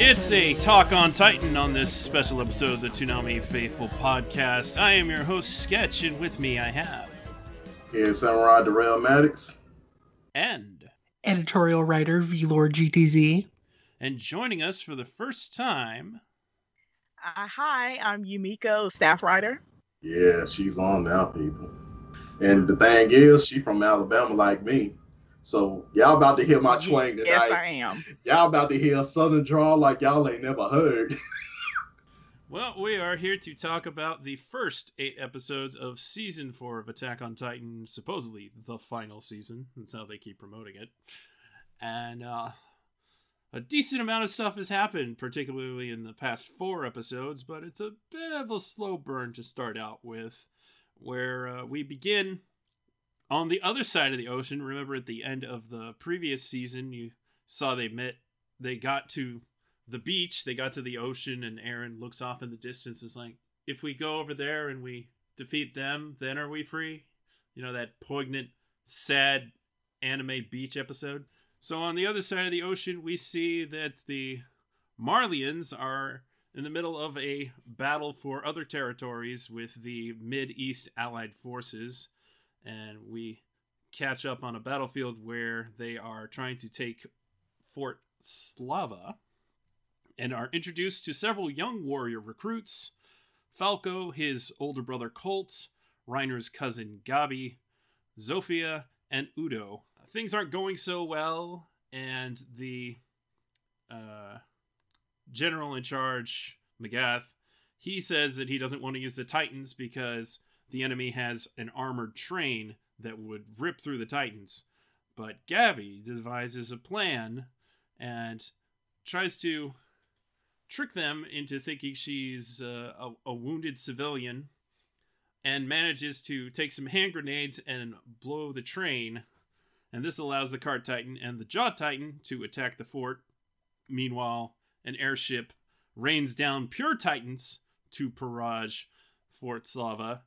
It's a Talk on Titan on this special episode of the Toonami Faithful Podcast. I am your host, Sketch, and with me I have... Here's Samurai Derell Maddox. And... editorial writer, VLordGTZ. And joining us for the first time... Hi, I'm Yumiko, staff writer. Yeah, she's on now, people. And the thing is, she's from Alabama like me. So y'all about to hear my twang tonight. Yes, I am. Y'all about to hear a Southern drawl like y'all ain't never heard. Well, we are here to talk about the first 8 episodes of Season 4 of Attack on Titan, supposedly the final season. That's how they keep promoting it. And a decent amount of stuff has happened, particularly in the past 4 episodes, but it's a bit of a slow burn to start out with, where we begin... on the other side of the ocean. Remember at the end of the previous season, you saw they got to the beach, they got to the ocean, and Eren looks off in the distance, is like, if we go over there and we defeat them, then are we free? You know, that poignant, sad anime beach episode. So on the other side of the ocean, we see that the Marleyans are in the middle of a battle for other territories with the Mid-East Allied forces. And we catch up on a battlefield where they are trying to take Fort Slava and are introduced to several young warrior recruits. Falco, his older brother Colt, Reiner's cousin Gabi, Zofia, and Udo. Things aren't going so well, and the general in charge, Magath, he says that he doesn't want to use the Titans because... the enemy has an armored train that would rip through the Titans. But Gabi devises a plan and tries to trick them into thinking she's a wounded civilian, and manages to take some hand grenades and blow the train. And this allows the Cart Titan and the Jaw Titan to attack the fort. Meanwhile, an airship rains down pure Titans to barrage Fort Slava.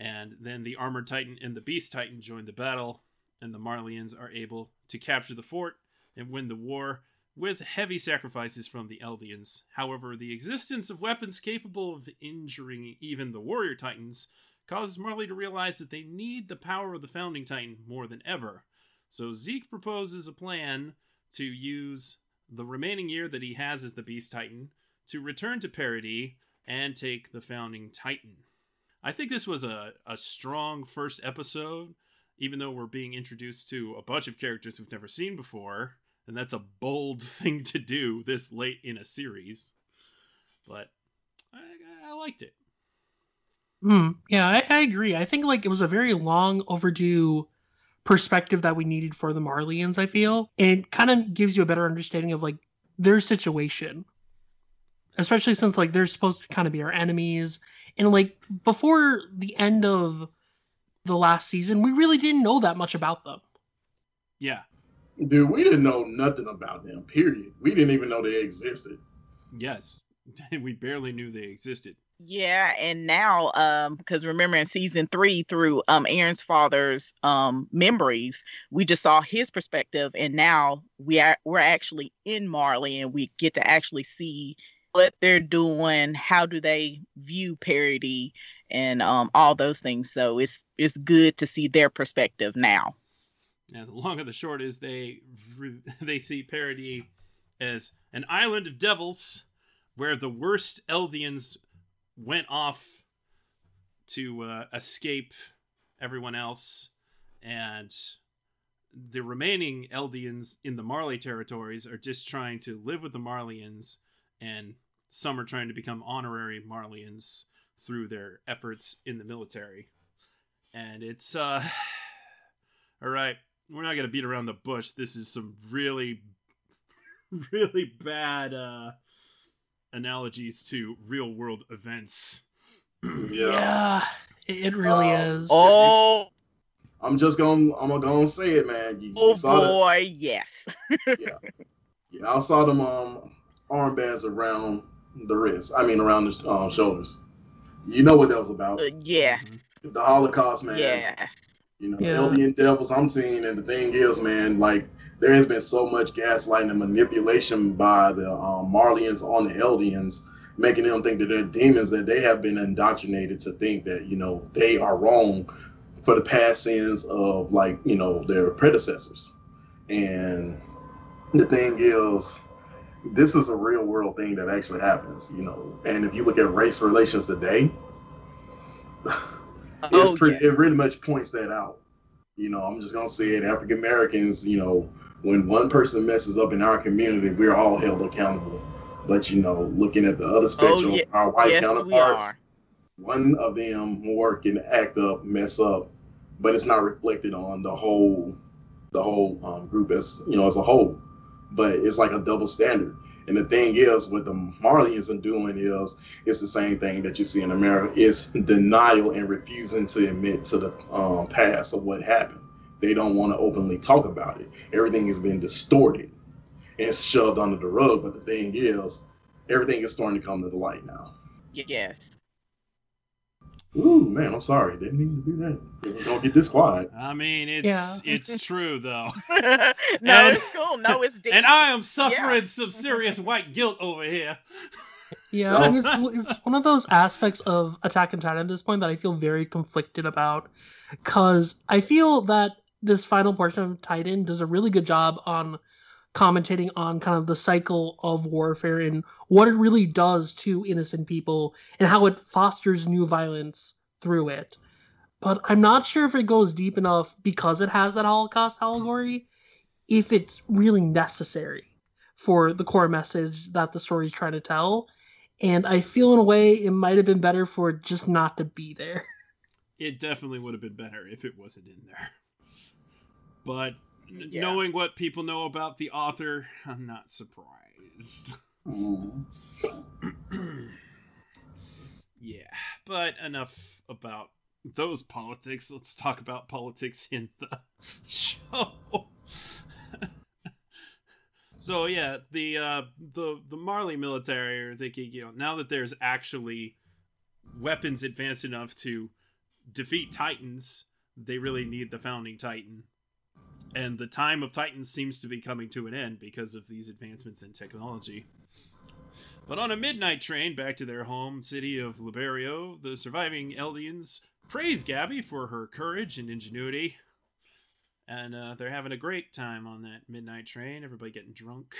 And then the Armored Titan and the Beast Titan join the battle, and the Marleyans are able to capture the fort and win the war with heavy sacrifices from the Eldians. However, the existence of weapons capable of injuring even the Warrior Titans causes Marley to realize that they need the power of the Founding Titan more than ever. So Zeke proposes a plan to use the remaining year that he has as the Beast Titan to return to Paradis and take the Founding Titan. I think this was a strong first episode, even though we're being introduced to a bunch of characters we've never seen before, and that's a bold thing to do this late in a series. But I liked it. Yeah, I agree. I think it was a very long overdue perspective that we needed for the Marleyans, I feel. And it kind of gives you a better understanding of their situation. Especially since they're supposed to kind of be our enemies. And before the end of the last season, we really didn't know that much about them. Yeah. Dude, we didn't know nothing about them, period. We didn't even know they existed. Yes. We barely knew they existed. Yeah, and now, because remember in season 3, through Eren's father's memories, we just saw his perspective, and now we're actually in Marley, and we get to actually see what they're doing, how do they view Paradis, and all those things. So it's good to see their perspective now. Now, the long and the short is they see Paradis as an island of devils where the worst Eldians went off to escape everyone else, and the remaining Eldians in the Marley territories are just trying to live with the Marleyans, and some are trying to become honorary Marleyans through their efforts in the military. And it's all right, we're not going to beat around the bush. This is some really, really bad analogies to real world events. Yeah, it really is. Oh, I'm gonna say it, man. You saw boy, that? Yes. Yeah, I saw them armbands around the wrist. I mean, around the shoulders. You know what that was about? Yeah. The Holocaust, man. Yeah. You know, Eldian devils I'm seeing, and the thing is, man, like there has been so much gaslighting and manipulation by the Marleyans on the Eldians, making them think that they're demons, that they have been indoctrinated to think that, you know, they are wrong for the past sins of, like, you know, their predecessors. And the thing is, this is a real world thing that actually happens, you know. And if you look at race relations today, it really much points that out. You know, I'm just gonna say it, African Americans, you know, when one person messes up in our community, we're all held accountable. But, you know, looking at the other spectrum, our white counterparts, one of them can act up, mess up, but it's not reflected on the whole group as, you know, as a whole. But it's like a double standard. And the thing is, what the Marleyans are doing is, it's the same thing that you see in America. It's denial and refusing to admit to the past of what happened. They don't want to openly talk about it. Everything has been distorted and shoved under the rug. But the thing is, everything is starting to come to the light now. Yes. Ooh, man, I'm sorry. Didn't mean to do that. It was going to get this quiet. I mean, it's true, though. No, and it's cool. No, it's deep. And I am suffering some serious white guilt over here. Yeah, no. And it's one of those aspects of Attack on Titan at this point that I feel very conflicted about, because I feel that this final portion of Titan does a really good job on commentating on kind of the cycle of warfare and what it really does to innocent people and how it fosters new violence through it. But I'm not sure if it goes deep enough, because it has that Holocaust allegory, if it's really necessary for the core message that the story's trying to tell. And I feel in a way it might have been better for it just not to be there. It definitely would have been better if it wasn't in there. But knowing what people know about the author, I'm not surprised. Yeah, but enough about those politics. Let's talk about politics in the show. So yeah, the Marley military are thinking, you know, now that there's actually weapons advanced enough to defeat Titans, they really need the Founding Titan. And the time of Titans seems to be coming to an end because of these advancements in technology. But on a midnight train back to their home city of Liberio, the surviving Eldians praise Gabi for her courage and ingenuity. And they're having a great time on that midnight train, everybody getting drunk.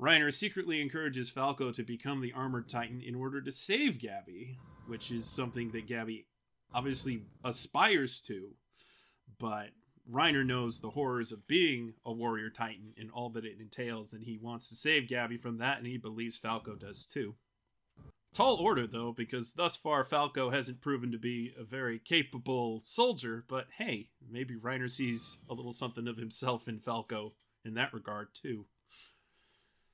Reiner secretly encourages Falco to become the Armored Titan in order to save Gabi, which is something that Gabi obviously aspires to, but Reiner knows the horrors of being a warrior titan and all that it entails, and he wants to save Gabi from that, and he believes Falco does too. Tall order, though, because thus far Falco hasn't proven to be a very capable soldier, but hey, maybe Reiner sees a little something of himself in Falco in that regard too.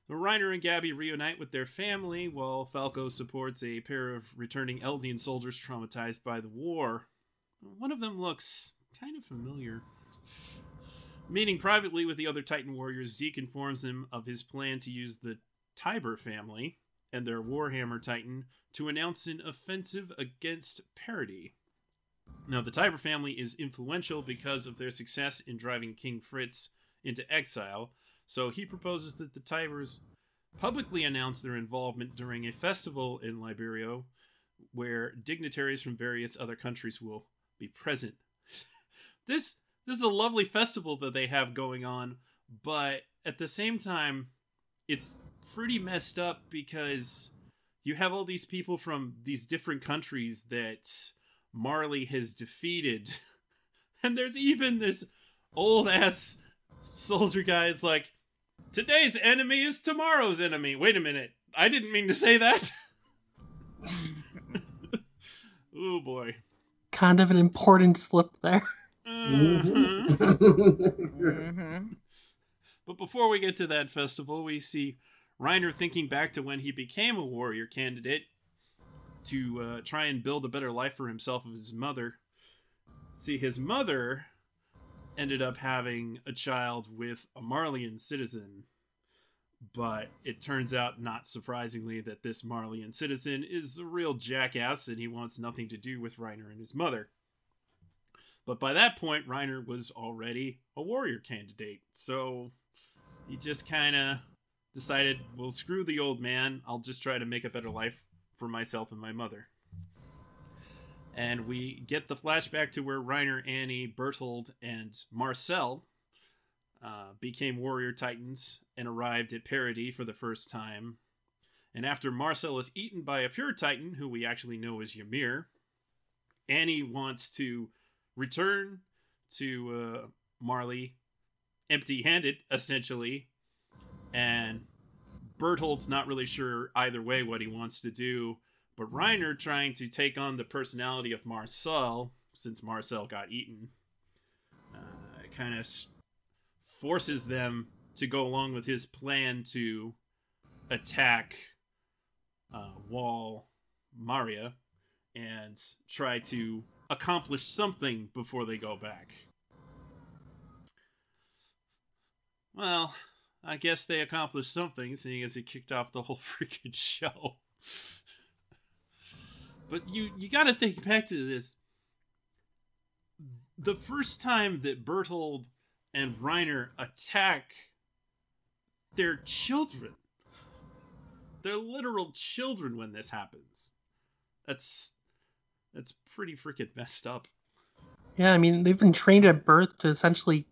So Reiner and Gabi reunite with their family, while Falco supports a pair of returning Eldian soldiers traumatized by the war. One of them looks kind of familiar. Meeting privately with the other Titan warriors, Zeke informs him of his plan to use the Tybur family and their Warhammer Titan to announce an offensive against Paradis. Now, the Tybur family is influential because of their success in driving King Fritz into exile, so he proposes that the Tyburs publicly announce their involvement during a festival in Liberio where dignitaries from various other countries will be present. This is a lovely festival that they have going on, but at the same time, it's pretty messed up because you have all these people from these different countries that Marley has defeated. And there's even this old-ass soldier guy is like, today's enemy is tomorrow's enemy. Wait a minute. I didn't mean to say that. Oh, boy. Kind of an important slip there. Mm-hmm. Mm-hmm. But before we get to that festival, we see Reiner thinking back to when he became a warrior candidate to try and build a better life for himself and his mother. See, his mother ended up having a child with a Marleyan citizen, but it turns out, not surprisingly, that this Marleyan citizen is a real jackass and he wants nothing to do with Reiner and his mother. But by that point, Reiner was already a warrior candidate, so he just kind of decided, well, screw the old man, I'll just try to make a better life for myself and my mother. And we get the flashback to where Reiner, Annie, Bertolt, and Marcel became warrior titans and arrived at Paradis for the first time. And after Marcel is eaten by a pure titan, who we actually know as Ymir, Annie wants to return to Marley empty-handed, essentially, and Bertolt's not really sure either way what he wants to do, but Reiner, trying to take on the personality of Marcel, since Marcel got eaten, kind of forces them to go along with his plan to attack Wall Maria and try to accomplish something before they go back. Well, I guess they accomplished something, seeing as it kicked off the whole freaking show. But you gotta think back to this. The first time that Bertolt and Reiner attack their children, their literal children, when this happens, that's pretty freaking messed up. Yeah, I mean, they've been trained at birth to essentially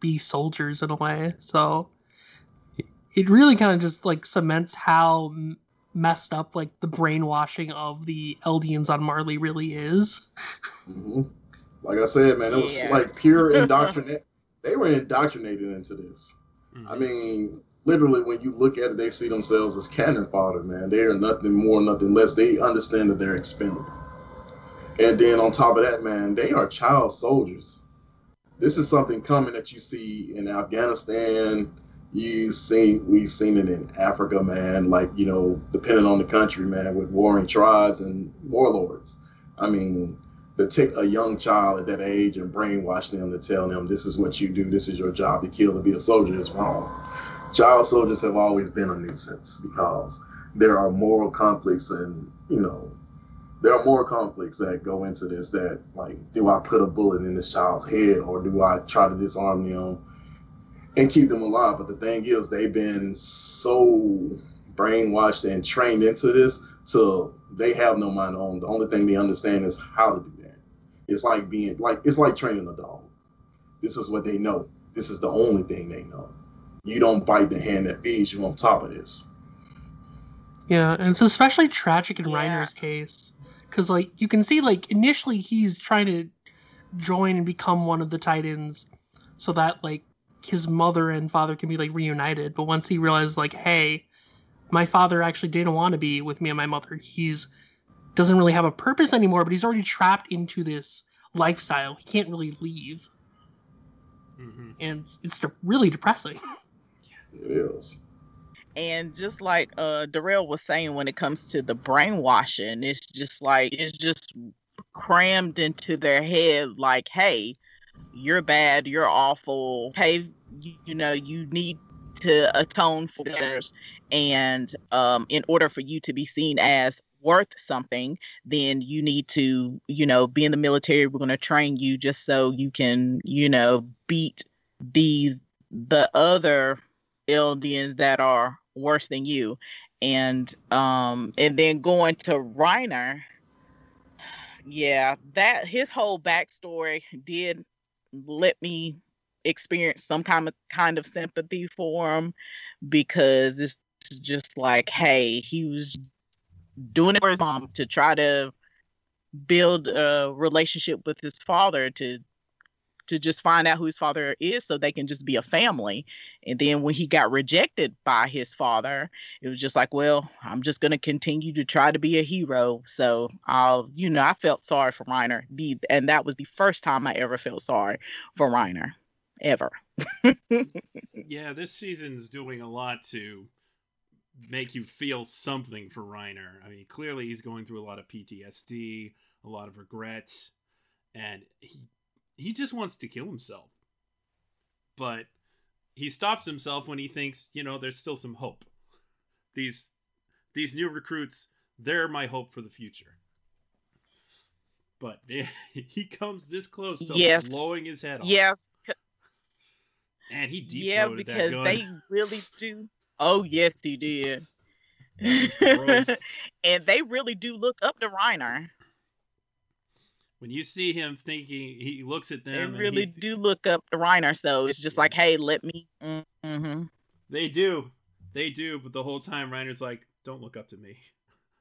be soldiers in a way, so it really kind of just like cements how messed up like the brainwashing of the Eldians on Marley really is. Mm-hmm. Like I said, man, it was like pure indoctrination. They were indoctrinated into this. Mm-hmm. I mean, literally, when you look at it, they see themselves as cannon fodder, man. They are nothing more, nothing less. They understand that they're expendable. And then on top of that, man, they are child soldiers. This is something coming that you see in Afghanistan. We've seen it in Africa, man. Like, you know, depending on the country, man, with warring tribes and warlords. I mean, to take a young child at that age and brainwash them to tell them this is what you do, this is your job, to kill, to be a soldier, is wrong. Child soldiers have always been a nuisance because there are moral conflicts and, you know, there are more conflicts that go into this, that, like, do I put a bullet in this child's head or do I try to disarm them and keep them alive? But the thing is, they've been so brainwashed and trained into this till they have no mind on. The only thing they understand is how to do that. It's like training a dog. This is what they know. This is the only thing they know. You don't bite the hand that feeds you on top of this. Yeah, and it's especially tragic in Reiner's case. Because, like, you can see, like, initially he's trying to join and become one of the Titans so that, like, his mother and father can be, like, reunited. But once he realized, like, hey, my father actually didn't want to be with me and my mother. He's doesn't really have a purpose anymore, but he's already trapped into this lifestyle. He can't really leave. Mm-hmm. And it's really depressing. It is. And just like Derell was saying, when it comes to the brainwashing, it's just crammed into their head like, hey, you're bad, you're awful. Hey, you know, you need to atone for others. And in order for you to be seen as worth something, then you need to, you know, be in the military. We're going to train you just so you can, you know, beat the other Eldians that are worse than you. And and then going to Reiner, that his whole backstory did let me experience some kind of sympathy for him, because it's just like, hey, he was doing it for his mom to try to build a relationship with his father to to just find out who his father is so they can just be a family. And then when he got rejected by his father, it was just like, well, I'm just going to continue to try to be a hero. So, I felt sorry for Reiner. And that was the first time I ever felt sorry for Reiner, ever. Yeah, this season's doing a lot to make you feel something for Reiner. I mean, clearly he's going through a lot of PTSD, a lot of regrets, and he just wants to kill himself. But he stops himself when he thinks, there's still some hope. These new recruits, they're my hope for the future. But he comes this close to blowing his head off. Yeah. And he deep-throated that gun. Yeah, because they really do. Oh, yes, he did. And they really do look up to Reiner. When you see him thinking, he looks at them. They really do look up to Reiner, so it's just like, hey, let me. Mm-hmm. They do, but the whole time Reiner's like, don't look up to me.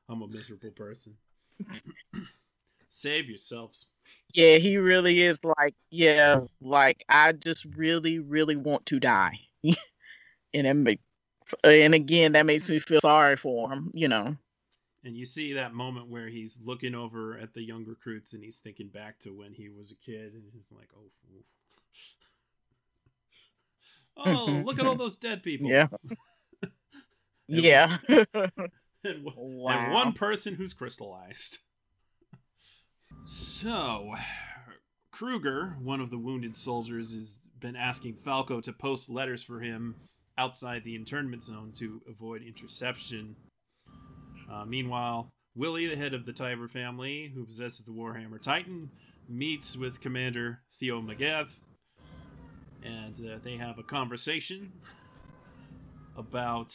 I'm a miserable person. Save yourselves. Yeah, he really is like, I just really, really want to die. And again, that makes me feel sorry for him, And you see that moment where he's looking over at the young recruits and he's thinking back to when he was a kid. And he's like, oh, look at all those dead people. Yeah. And one person who's crystallized. So, Kruger, one of the wounded soldiers, has been asking Falco to post letters for him outside the internment zone to avoid interception. Meanwhile, Willie, the head of the Tybur family, who possesses the Warhammer Titan, meets with Commander Theo Magath, and they have a conversation about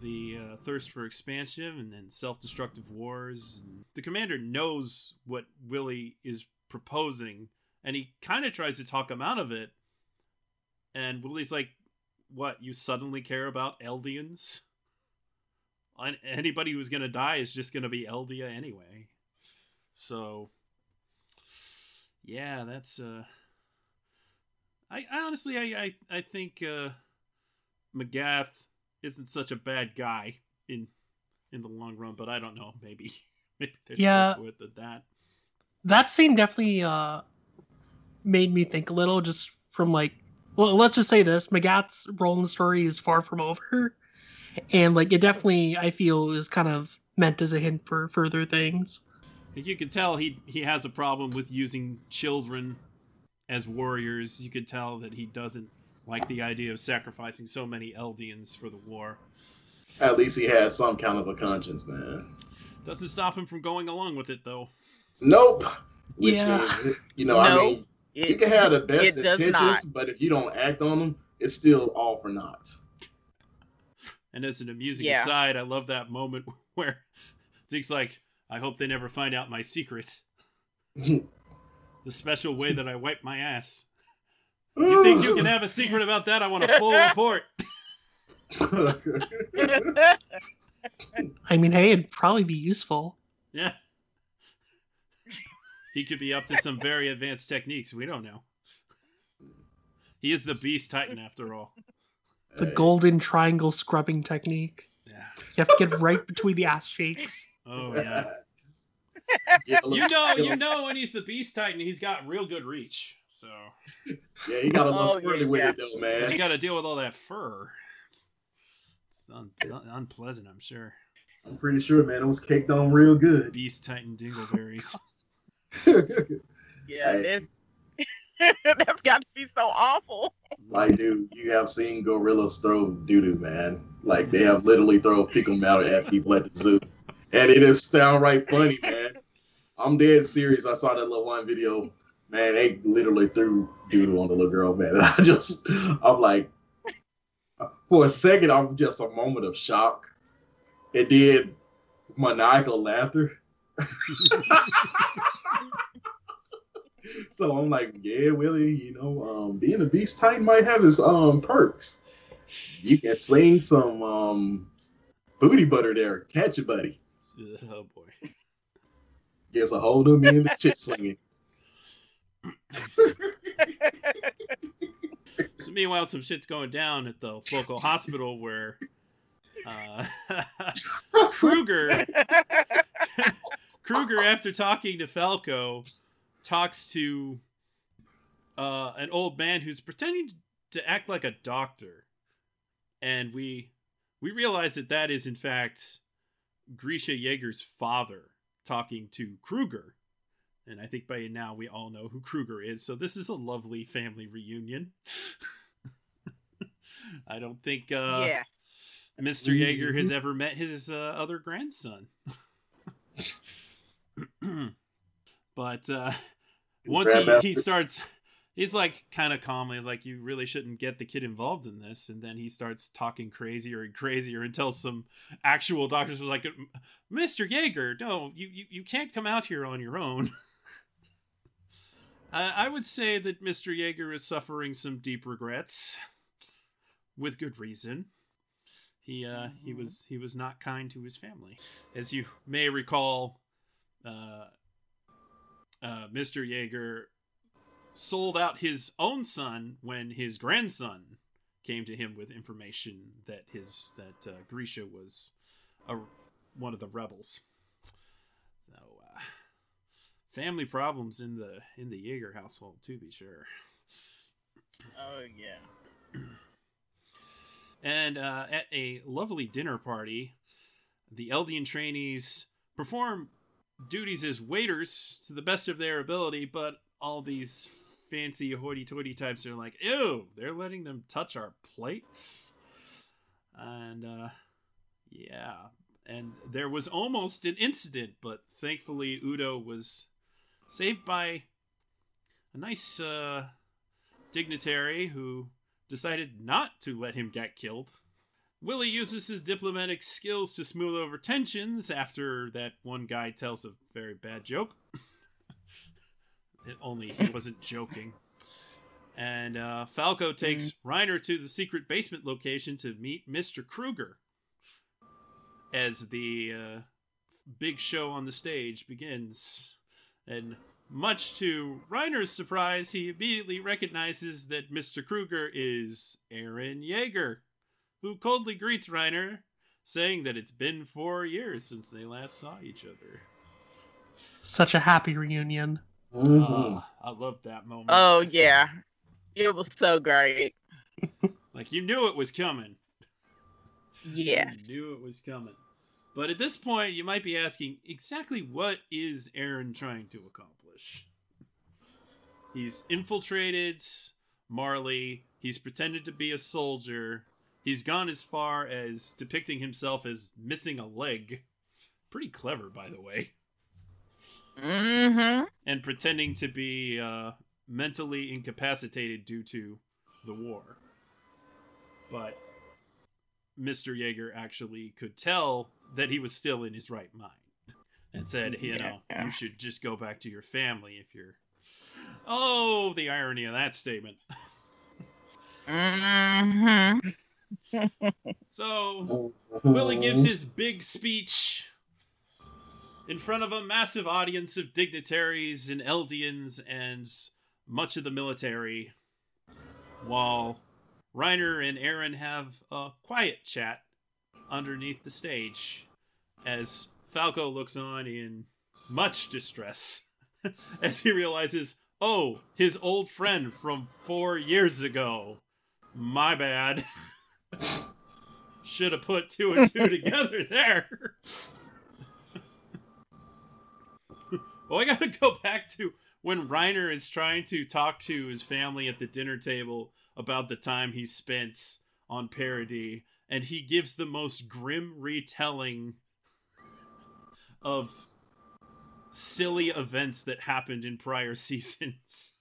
the thirst for expansion and then self-destructive wars. And the commander knows what Willie is proposing, and he kind of tries to talk him out of it. And Willie's like, what, you suddenly care about Eldians? Anybody who's going to die is just going to be Eldia anyway. So, yeah, that's... I honestly think Magath isn't such a bad guy in the long run, but I don't know, maybe there's more to it than that. That scene definitely made me think a little, just from like... Well, let's just say this. Magath's role in the story is far from over. And, it definitely, I feel, is kind of meant as a hint for further things. You can tell he has a problem with using children as warriors. You can tell that he doesn't like the idea of sacrificing so many Eldians for the war. At least he has some kind of a conscience, man. Doesn't stop him from going along with it, though. Nope. Which means, you can have the best intentions, but if you don't act on them, it's still all for naught. And as an amusing aside, I love that moment where Zeke's like, I hope they never find out my secret. The special way that I wipe my ass. You think you can have a secret about that? I want a full report. I mean, hey, it'd probably be useful. Yeah. He could be up to some very advanced techniques. We don't know. He is the Beast Titan, after all. The golden triangle scrubbing technique. Yeah. You have to get right between the ass cheeks. Oh, yeah. You know when he's the Beast Titan, he's got real good reach. So. Yeah, he got a little squirrely with it, though, man. But you got to deal with all that fur. It's unpleasant, I'm sure. I'm pretty sure, man. It was caked on real good. Beast Titan dingleberries. That's got to be so awful. Like, dude, you have seen gorillas throw doo-doo, man. Like, they have literally thrown pickle matter at people at the zoo. And it is downright funny, man. I'm dead serious. I saw that little one video. Man, they literally threw doo-doo on the little girl, man. And I'm like, for a second, I'm just a moment of shock. It did maniacal laughter. So I'm like, yeah, Willie, being a Beast Titan might have his perks. You can sling some booty butter there. Catch it, buddy. Oh, boy. Gets a hold of me and the shit slinging. So meanwhile, some shit's going down at the local hospital where Kruger, after talking to Falco, talks to an old man who's pretending to act like a doctor. And we realize that that is, in fact, Grisha Yeager's father talking to Kruger. And I think by now we all know who Kruger is. So this is a lovely family reunion. I don't think Mr. Yeager has ever met his other grandson. But once he starts, he's like kind of calmly, he's like, you really shouldn't get the kid involved in this. And then he starts talking crazier and crazier until some actual doctors was like, Mr. Yeager, no, you can't come out here on your own. I would say that Mr. Yeager is suffering some deep regrets with good reason. He was not kind to his family. As you may recall, Mr. Yeager sold out his own son when his grandson came to him with information that Grisha was one of the rebels. So family problems in the Yeager household, to be sure. Oh yeah. And at a lovely dinner party, the Eldian trainees perform duties as waiters to the best of their ability, but all these fancy hoity-toity types are like, ew, they're letting them touch our plates. And, yeah. And there was almost an incident, but thankfully Udo was saved by a nice dignitary who decided not to let him get killed. Willie uses his diplomatic skills to smooth over tensions after that one guy tells a very bad joke. Only he wasn't joking. And Falco takes Reiner to the secret basement location to meet Mr. Kruger as the big show on the stage begins. And much to Reiner's surprise, he immediately recognizes that Mr. Kruger is Eren Yeager, who coldly greets Reiner, saying that it's been 4 years since they last saw each other. Such a happy reunion. I loved that moment. Oh, yeah. It was so great. Like, you knew it was coming. Yeah. You knew it was coming. But at this point, you might be asking, exactly what is Eren trying to accomplish? He's infiltrated Marley. He's pretended to be a soldier. He's gone as far as depicting himself as missing a leg. Pretty clever, by the way. Mm-hmm. And pretending to be mentally incapacitated due to the war. But Mr. Yeager actually could tell that he was still in his right mind. And said, you should just go back to your family if you're... Oh, the irony of that statement. So, Willie gives his big speech in front of a massive audience of dignitaries and Eldians and much of the military, while Reiner and Eren have a quiet chat underneath the stage as Falco looks on in much distress as he realizes, oh, his old friend from 4 years ago. My bad. Should have put two and two together there. Well, I gotta go back to when Reiner is trying to talk to his family at the dinner table about the time he spent on Paradis, and he gives the most grim retelling of silly events that happened in prior seasons.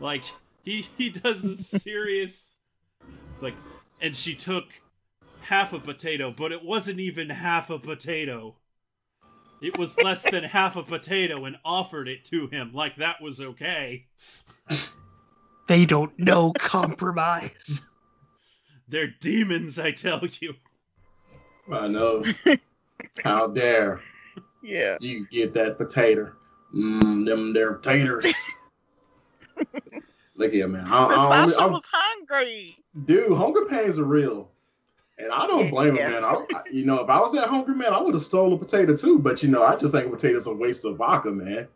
Like, he does a serious... It's like, and she took half a potato, but it wasn't even half a potato. It was less than half a potato and offered it to him, like that was okay. They don't know compromise. They're demons, I tell you. I know. How dare you get that potato? Them there taters. Look here, man. I was hungry. Dude, hunger pains are real. And I don't blame him, man. If I was that hungry, man, I would have stolen a potato too. But, I just think a potato's a waste of vodka, man.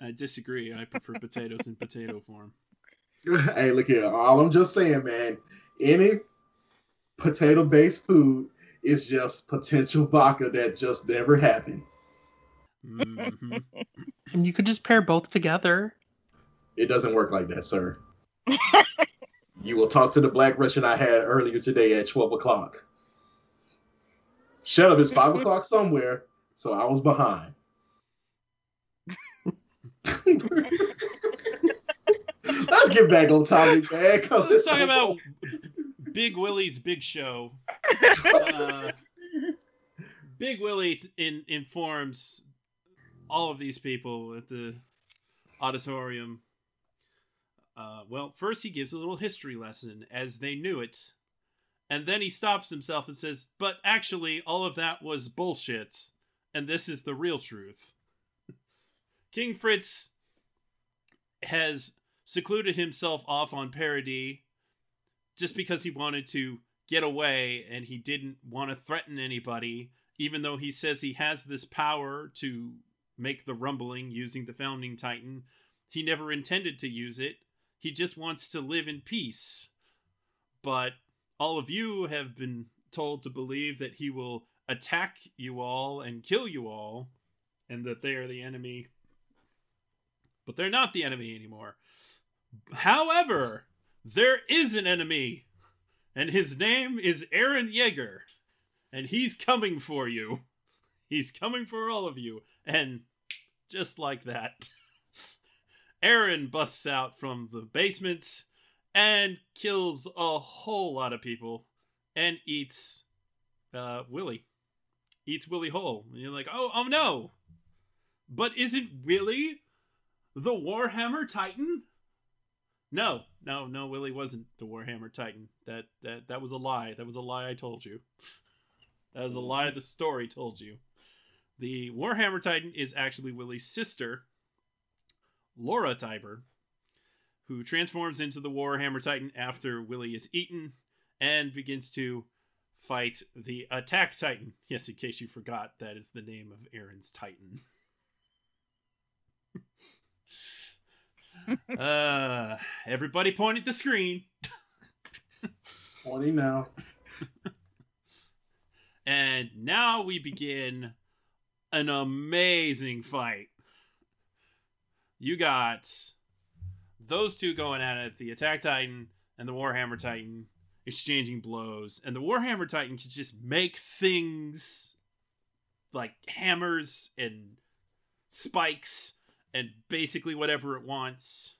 I disagree. I prefer potatoes in potato form. Hey, look here. All I'm just saying, man, any potato-based food is just potential vodka that just never happened. Mm-hmm. And you could just pair both together. It doesn't work like that, sir. You will talk to the Black Russian I had earlier today at 12 o'clock. Shut up, it's 5 o'clock somewhere, so I was behind. Let's get back on topic, man. Let's talk about Big Willie's Big Show. Big Willie informs all of these people at the auditorium. Well, first he gives a little history lesson as they knew it. And then he stops himself and says, but actually, all of that was bullshit. And this is the real truth. King Fritz has secluded himself off on Paradis just because he wanted to get away and he didn't want to threaten anybody, even though he says he has this power to make the rumbling using the Founding Titan. He never intended to use it. He just wants to live in peace. But all of you have been told to believe that he will attack you all and kill you all, and that they are the enemy. But they're not the enemy anymore. However, there is an enemy, and his name is Eren Jaeger, and he's coming for you. He's coming for all of you. And just like that, Eren busts out from the basements and kills a whole lot of people and eats Willie. Eats Willie whole. And you're like, oh no. But isn't Willie the Warhammer Titan? No, Willie wasn't the Warhammer Titan. That was a lie. That was a lie I told you. That was a lie the story told you. The Warhammer Titan is actually Willie's sister, Laura Tybur, who transforms into the Warhammer Titan after Willie is eaten and begins to fight the Attack Titan. Yes, in case you forgot, that is the name of Eren's Titan. Everybody point at the screen. Pointing now. And now we begin an amazing fight. You got those two going at it, the Attack Titan and the Warhammer Titan, exchanging blows. And the Warhammer Titan can just make things like hammers and spikes and basically whatever it wants.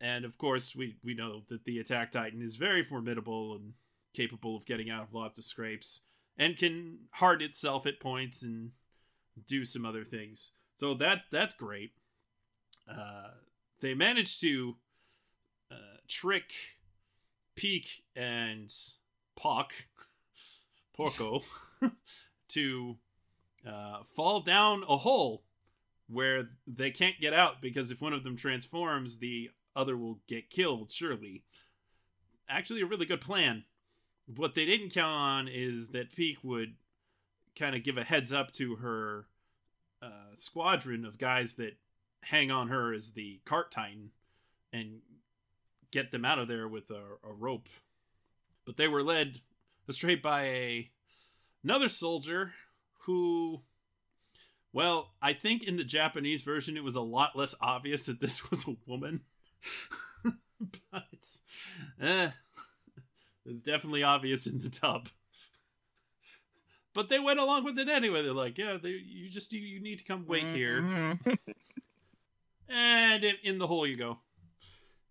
And of course, we know that the Attack Titan is very formidable and capable of getting out of lots of scrapes and can hard itself at points and do some other things. So that's great. They managed to trick Peek and Porco to fall down a hole where they can't get out, because if one of them transforms, the other will get killed, surely. Actually, a really good plan. What they didn't count on is that Peek would kind of give a heads up to her squadron of guys that hang on her as the Cart Titan and get them out of there with a rope. But they were led astray by another soldier who, well, I think in the Japanese version it was a lot less obvious that this was a woman. But it's definitely obvious in the dub. But they went along with it anyway. They're like, yeah, you need to come wait here. And in the hole you go.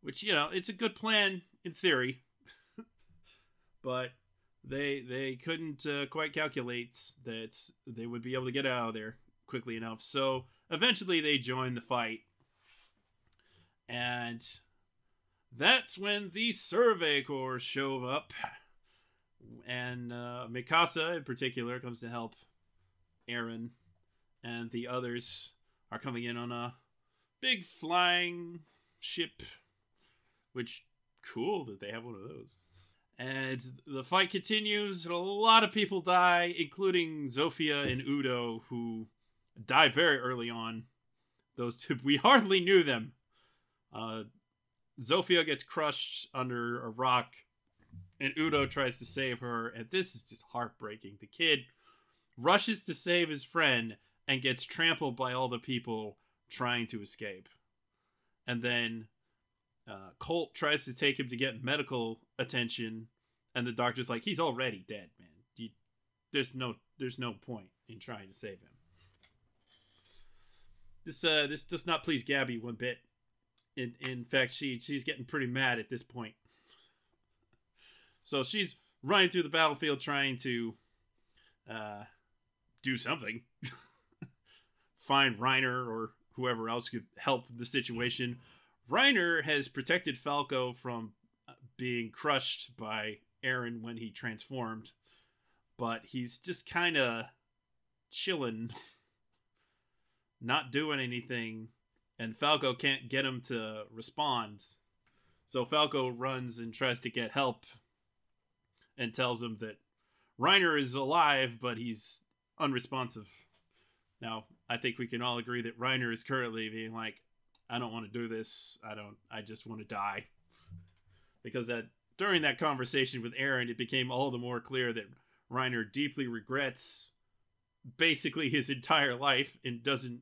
Which, it's a good plan in theory. But they couldn't quite calculate that they would be able to get out of there quickly enough. So eventually they joined the fight. And that's when the Survey Corps show up, and Mikasa in particular comes to help Eren and the others are coming in on a big flying ship, which, cool that they have one of those. And the fight continues. A lot of people die, including Zofia and Udo, who die very early on. Those two, we hardly knew them. Zofia gets crushed under a rock, and Udo tries to save her, and this is just heartbreaking. The kid rushes to save his friend and gets trampled by all the people trying to escape. And then Colt tries to take him to get medical attention, and the doctor's like, he's already dead, man. There's no point in trying to save him. This does not please Gabi one bit. In fact, she's getting pretty mad at this point. So she's running through the battlefield trying to do something. Find Reiner or whoever else could help the situation. Reiner has protected Falco from being crushed by Eren when he transformed, but he's just kind of chilling, not doing anything. And Falco can't get him to respond. So Falco runs and tries to get help and tells him that Reiner is alive, but he's unresponsive. Now, I think we can all agree that Reiner is currently being like, I don't want to do this. I just want to die. Because during that conversation with Eren, it became all the more clear that Reiner deeply regrets basically his entire life and doesn't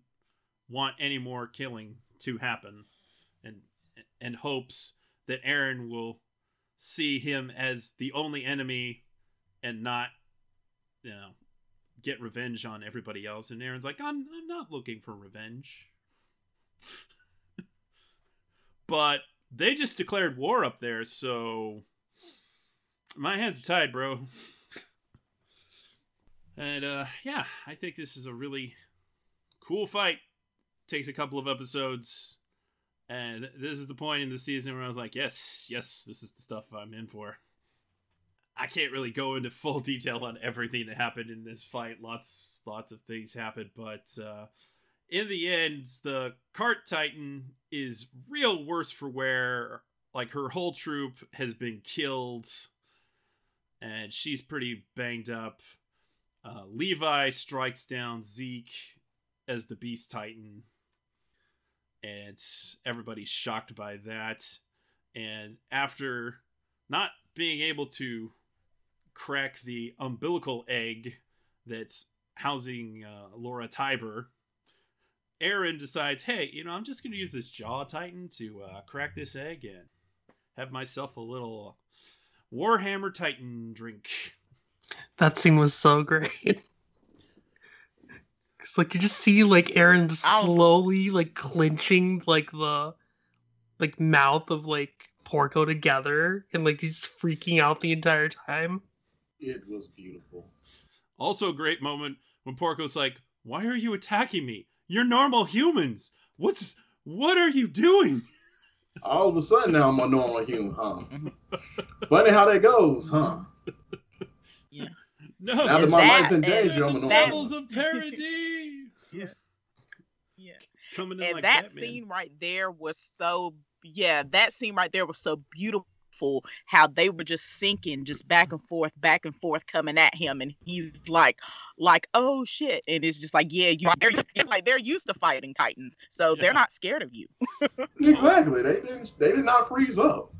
want any more killing to happen, and hopes that Eren will see him as the only enemy and not, get revenge on everybody else. And Eren's like, I'm not looking for revenge. But they just declared war up there, so my hands are tied, bro. And I think this is a really cool fight. Takes a couple of episodes, and this is the point in the season where I was like, yes, this is the stuff I'm in for. I can't really go into full detail on everything that happened in this fight. Lots of things happened, but in the end, the Cart Titan is real worse for wear. Like, her whole troop has been killed, and she's pretty banged up. Levi strikes down Zeke as the Beast Titan, and everybody's shocked by that. And after not being able to crack the umbilical egg that's housing Laura Tybur, Eren decides, hey, I'm just going to use this Jaw Titan to crack this egg and have myself a little Warhammer Titan drink. That scene was so great. It's like you just see Eren slowly clenching the mouth of Porco together, and he's freaking out the entire time. It was beautiful. Also a great moment when Porco's like, why are you attacking me? You're normal humans. What are you doing? All of a sudden now I'm a normal human, huh? Funny how that goes, huh? Yeah. No, now that my life's in danger, I'm the levels of parody. yeah. Coming in and like that scene right there was so beautiful. How they were just sinking, just back and forth, coming at him, and he's like, oh shit, and it's just like, yeah, you. It's like they're used to fighting Titans, so they're not scared of you. Exactly, they did not freeze up.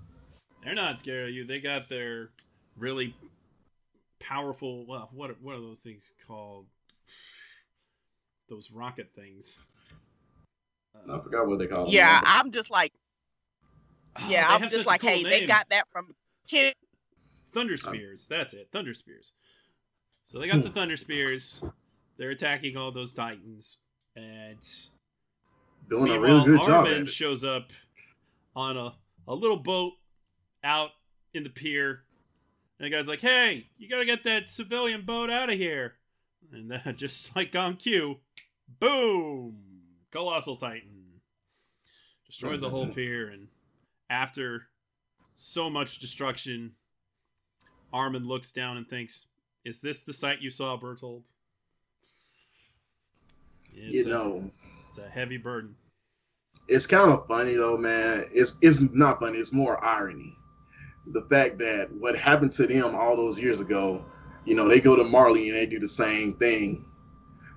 They're not scared of you. They got their really powerful, well, what are those things called? Those rocket things. I forgot what they call them. Yeah, I'm just like, I'm just like, cool hey, name. They got that from kids. Thunder Spears. That's it. Thunder Spears. So they got the Thunder Spears. They're attacking all those Titans, and doing a real good job. Armin shows up on a little boat out in the pier. And the guy's like, hey, you gotta get that civilian boat out of here. And then, just like on cue, boom! Colossal Titan. Destroys the whole pier, and after so much destruction, Armin looks down and thinks, is this the sight you saw, Bertolt? It's a heavy burden. It's kind of funny though, man. It's not funny. It's more irony. The fact that what happened to them all those years ago, you know, they go to Marley and they do the same thing.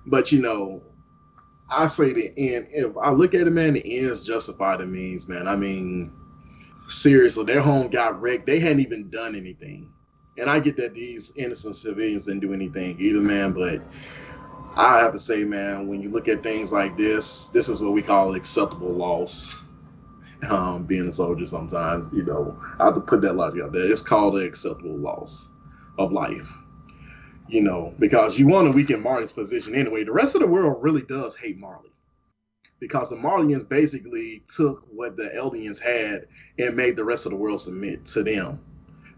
But, you know, I say the end. If I look at it, man, the ends justify the means, man. I mean, seriously, their home got wrecked. They hadn't even done anything. And I get that these innocent civilians didn't do anything either, man. But I have to say, man, when you look at things like this, this is what we call acceptable loss. Being a soldier sometimes, you know, I have to put that logic out there. It's called an acceptable loss of life, you know, because you want to weaken Marley's position anyway. The rest of the world really does hate Marley because the Marleyans basically took what the Eldians had and made the rest of the world submit to them.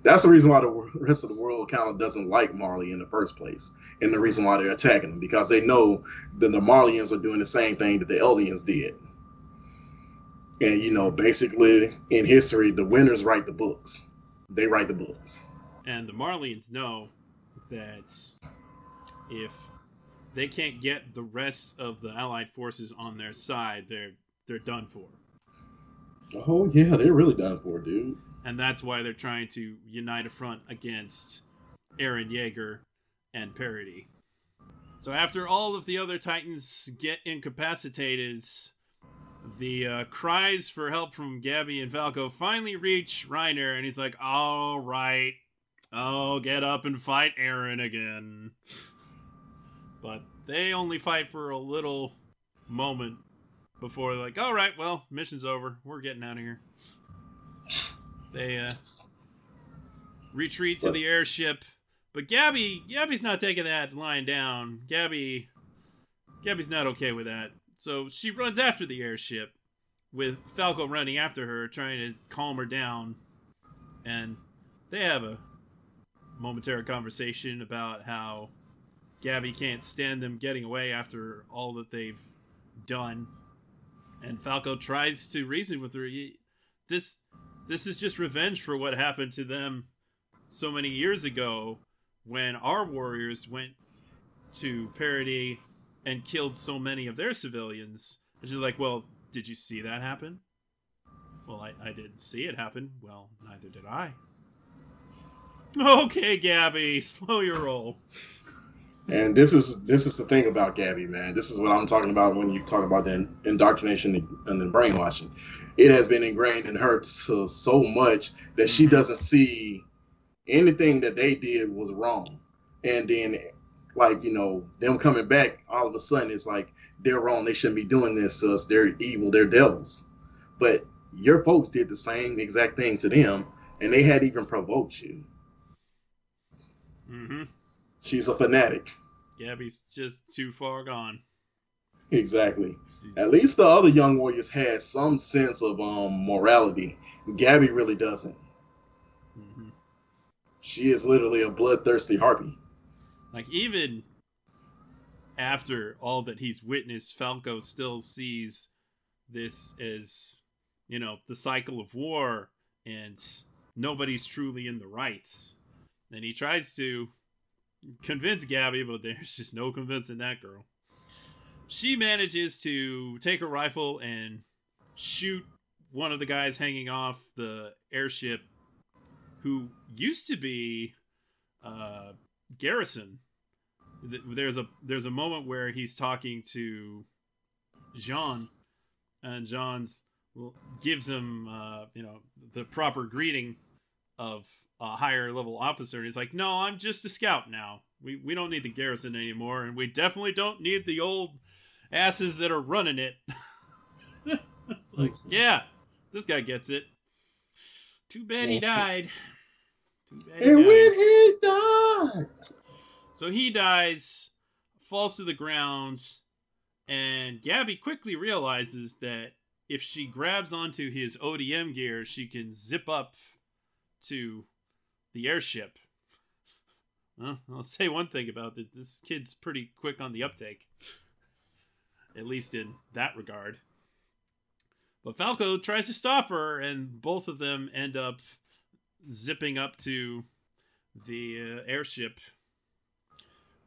That's the reason why the rest of the world kind of doesn't like Marley in the first place, and the reason why they're attacking them, because they know that the Marleyans are doing the same thing that the Eldians did. And, you know, basically in history, the winners write the books. They write the books. And the Marleyans know that if they can't get the rest of the Allied forces on their side, they're done for. Oh, yeah, they're really done for, dude. And that's why they're trying to unite a front against Eren Yeager and Paradis. So after all of the other Titans get incapacitated, the cries for help from Gabi and Falco finally reach Reiner, and he's like, all right, I'll get up and fight Eren again. But they only fight for a little moment before they're like, all right, well, mission's over. We're getting out of here. They retreat to the airship, but Gabi's not taking that line down. Gabi's not okay with that. So she runs after the airship with Falco running after her, trying to calm her down. And they have a momentary conversation about how Gabi can't stand them getting away after all that they've done. And Falco tries to reason with her. This is just revenge for what happened to them so many years ago when our warriors went to Paradis and killed so many of their civilians. And she's like, well, did you see that happen? Well, I didn't see it happen. Well, neither did I. Okay, Gabi, slow your roll. And this is the thing about Gabi, man. This is what I'm talking about when you talk about the indoctrination and the brainwashing. It has been ingrained in her so much that she doesn't see anything that they did was wrong. And then, like, you know, them coming back, all of a sudden it's like, they're wrong. They shouldn't be doing this to us. They're evil. They're devils. But your folks did the same exact thing to them, and they had even provoked you. Mm-hmm. She's a fanatic. Gabi's just too far gone. Exactly. She's... At least the other young warriors had some sense of morality. Gabi really doesn't. Mm-hmm. She is literally a bloodthirsty harpy. Like, even after all that he's witnessed, Falco still sees this as, you know, the cycle of war, and nobody's truly in the right. And he tries to convince Gabi, but there's just no convincing that girl. She manages to take her rifle and shoot one of the guys hanging off the airship, who used to be... Garrison. There's a moment where he's talking to Jean, and Jean's gives him you know, the proper greeting of a higher level officer, and he's like, no, I'm just a scout now. We don't need the garrison anymore, and we definitely don't need the old asses that are running it. It's like, yeah, this guy gets it. Too bad he died. And when he died, so he dies, falls to the ground, and Gabi quickly realizes that if she grabs onto his ODM gear, she can zip up to the airship. Well, I'll say one thing about that: this kid's pretty quick on the uptake, at least in that regard. But Falco tries to stop her, and both of them end up zipping up to the airship,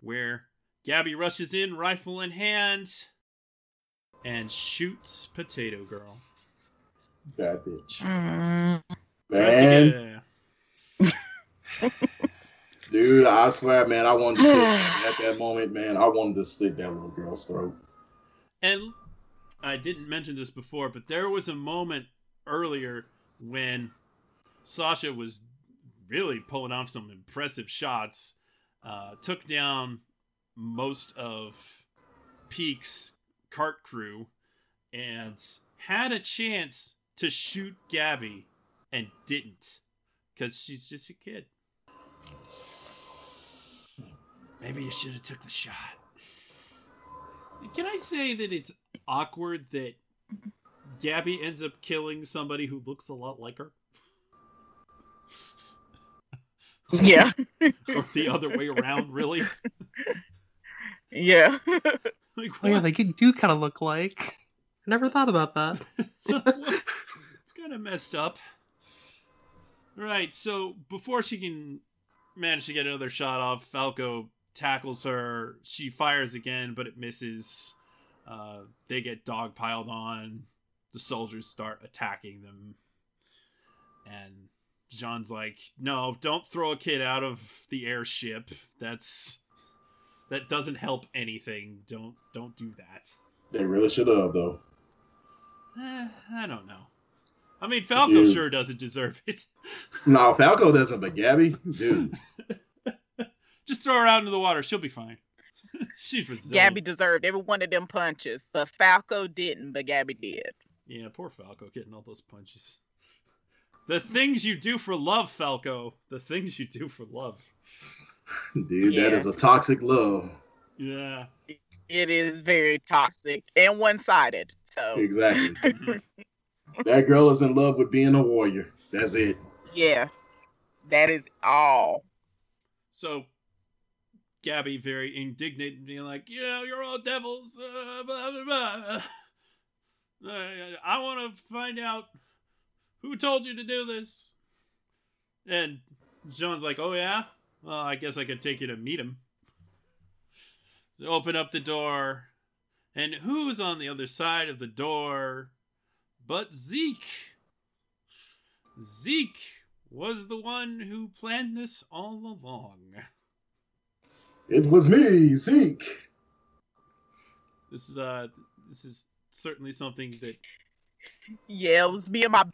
where Gabi rushes in, rifle in hand, and shoots Potato Girl. That bitch. Man. Yeah. Dude, I swear, man, I wanted to at that moment, man, I wanted to slit that little girl's throat. And I didn't mention this before, but there was a moment earlier when Sasha was really pulling off some impressive shots, took down most of Peek's cart crew, and had a chance to shoot Gabi and didn't, because she's just a kid. Maybe you should have took the shot. Can I say that it's awkward that Gabi ends up killing somebody who looks a lot like her? Yeah. Or the other way around, really? Yeah. Like, oh, yeah, they do kind of look like. I never thought about that. It's kind of messed up. Right, so before she can manage to get another shot off, Falco tackles her. She fires again, but it misses. They get dogpiled on. The soldiers start attacking them. And Jean's like, no, don't throw a kid out of the airship. That doesn't help anything. Don't do that. They really should have, though. I don't know. I mean, Falco sure doesn't deserve it. No, Falco doesn't, but Gabi, dude. Just throw her out into the water. She'll be fine. She's resilient. Gabi deserved every one of them punches. So Falco didn't, but Gabi did. Yeah, poor Falco getting all those punches. The things you do for love, Falco. The things you do for love. Dude, yeah. That is a toxic love. Yeah. It is very toxic and one-sided. So exactly. That girl is in love with being a warrior. That's it. Yes. That is all. So Gabi, very indignant, being like, you're all devils. Blah, blah, blah. I want to find out who told you to do this. And Jean's like, oh, yeah? Well, I guess I could take you to meet him. So open up the door. And who's on the other side of the door but Zeke? Zeke was the one who planned this all along. It was me, Zeke. This is certainly something that... Yeah, it was me and my...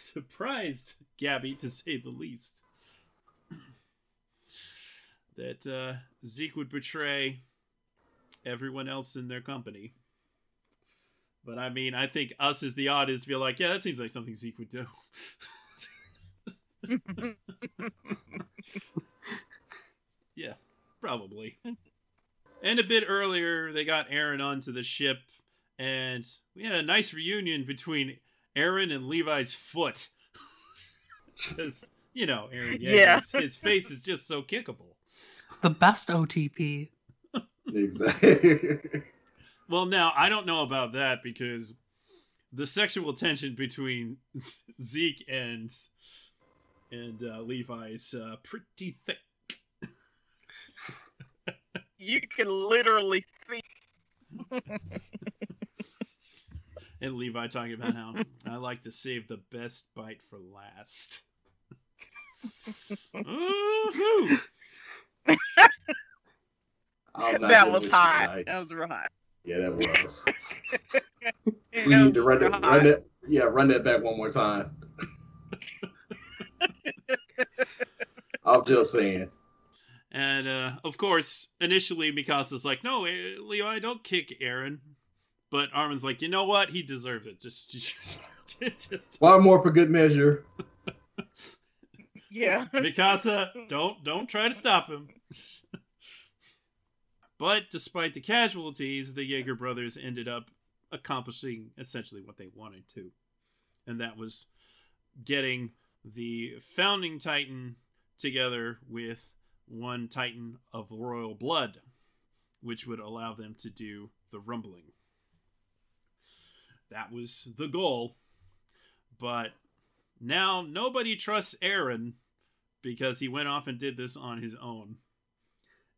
surprised Gabi, to say the least. That Zeke would betray everyone else in their company. But I mean, I think us as the audience feel like, yeah, that seems like something Zeke would do. Yeah, probably. And a bit earlier, they got Eren onto the ship, and we had a nice reunion between Eren and Levi's foot. Because, you know, Eren, yeah. His face is just so kickable. The best OTP. Exactly. Well, now, I don't know about that, because the sexual tension between Zeke and Levi is pretty thick. You can literally see. And Levi talking about how I like to save the best bite for last. Ooh, that was hot. Tonight. That was real hot. Yeah, that was. We need to run that back one more time. I'm just saying. And, of course, initially Mikasa's like, no, Levi, don't kick Eren. But Armin's like, you know what? He deserves it. Just one more for good measure. Yeah. Mikasa, don't try to stop him. But despite the casualties, the Jaeger brothers ended up accomplishing essentially what they wanted to. And that was getting the Founding Titan together with one Titan of royal blood, which would allow them to do the rumbling. That was the goal, but now nobody trusts Eren because he went off and did this on his own,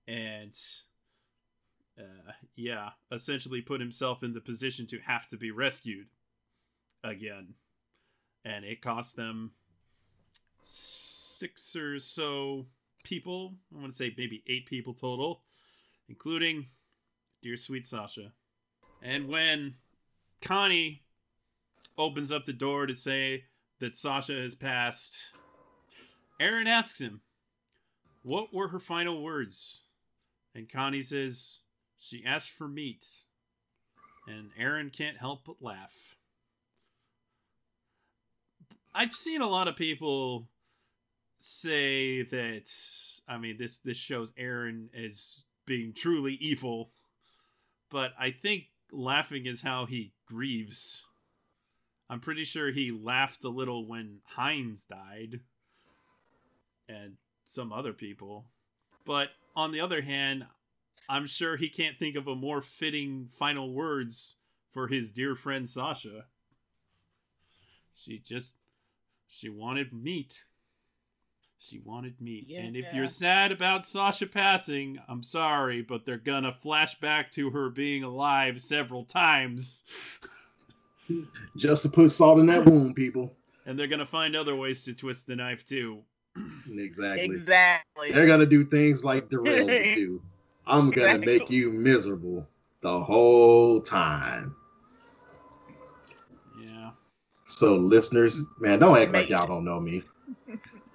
and essentially put himself in the position to have to be rescued again. And it cost them 6 or so people. I want to say maybe 8 people total, including dear sweet Sasha. And when Connie opens up the door to say that Sasha has passed, Eren asks him, what were her final words? And Connie says, she asked for meat. And Eren can't help but laugh. I've seen a lot of people say that, I mean, this shows Eren as being truly evil, but I think laughing is how he grieves. I'm pretty sure he laughed a little when Heinz died and some other people. But on the other hand, I'm sure he can't think of a more fitting final words for his dear friend Sasha. She wanted meat. She wanted meat. Yeah. And if you're sad about Sasha passing, I'm sorry, but they're gonna flash back to her being alive several times. Just to put salt in that wound, people. And they're gonna find other ways to twist the knife, too. Exactly. They're gonna do things like Derell would do. I'm gonna make you miserable the whole time. Yeah. So, listeners, man, don't act like y'all don't know me.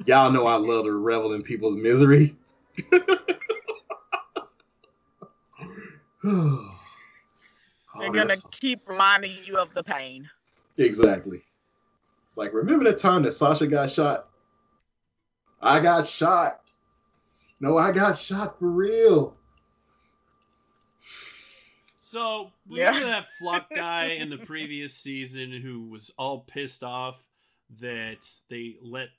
Y'all know I love to revel in people's misery. They're going to keep reminding you of the pain. Exactly. It's like, remember that time that Sasha got shot? I got shot. No, I got shot for real. So, remember that flock guy in the previous season who was all pissed off that they let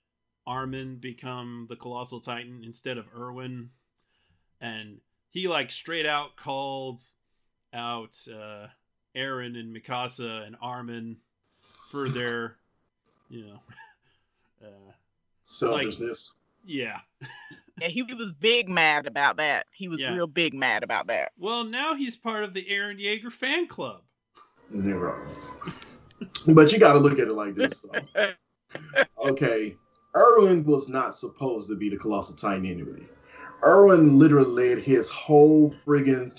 Armin become the Colossal Titan instead of Erwin? And he, like, straight out called out Eren and Mikasa and Armin for their, you know, selfishness. Like, he was big mad about that. He was real big mad about that. Well, now he's part of the Eren Yeager fan club. But you got to look at it like this, though. Okay, Erwin was not supposed to be the Colossal Titan anyway. Erwin literally led his whole friggin'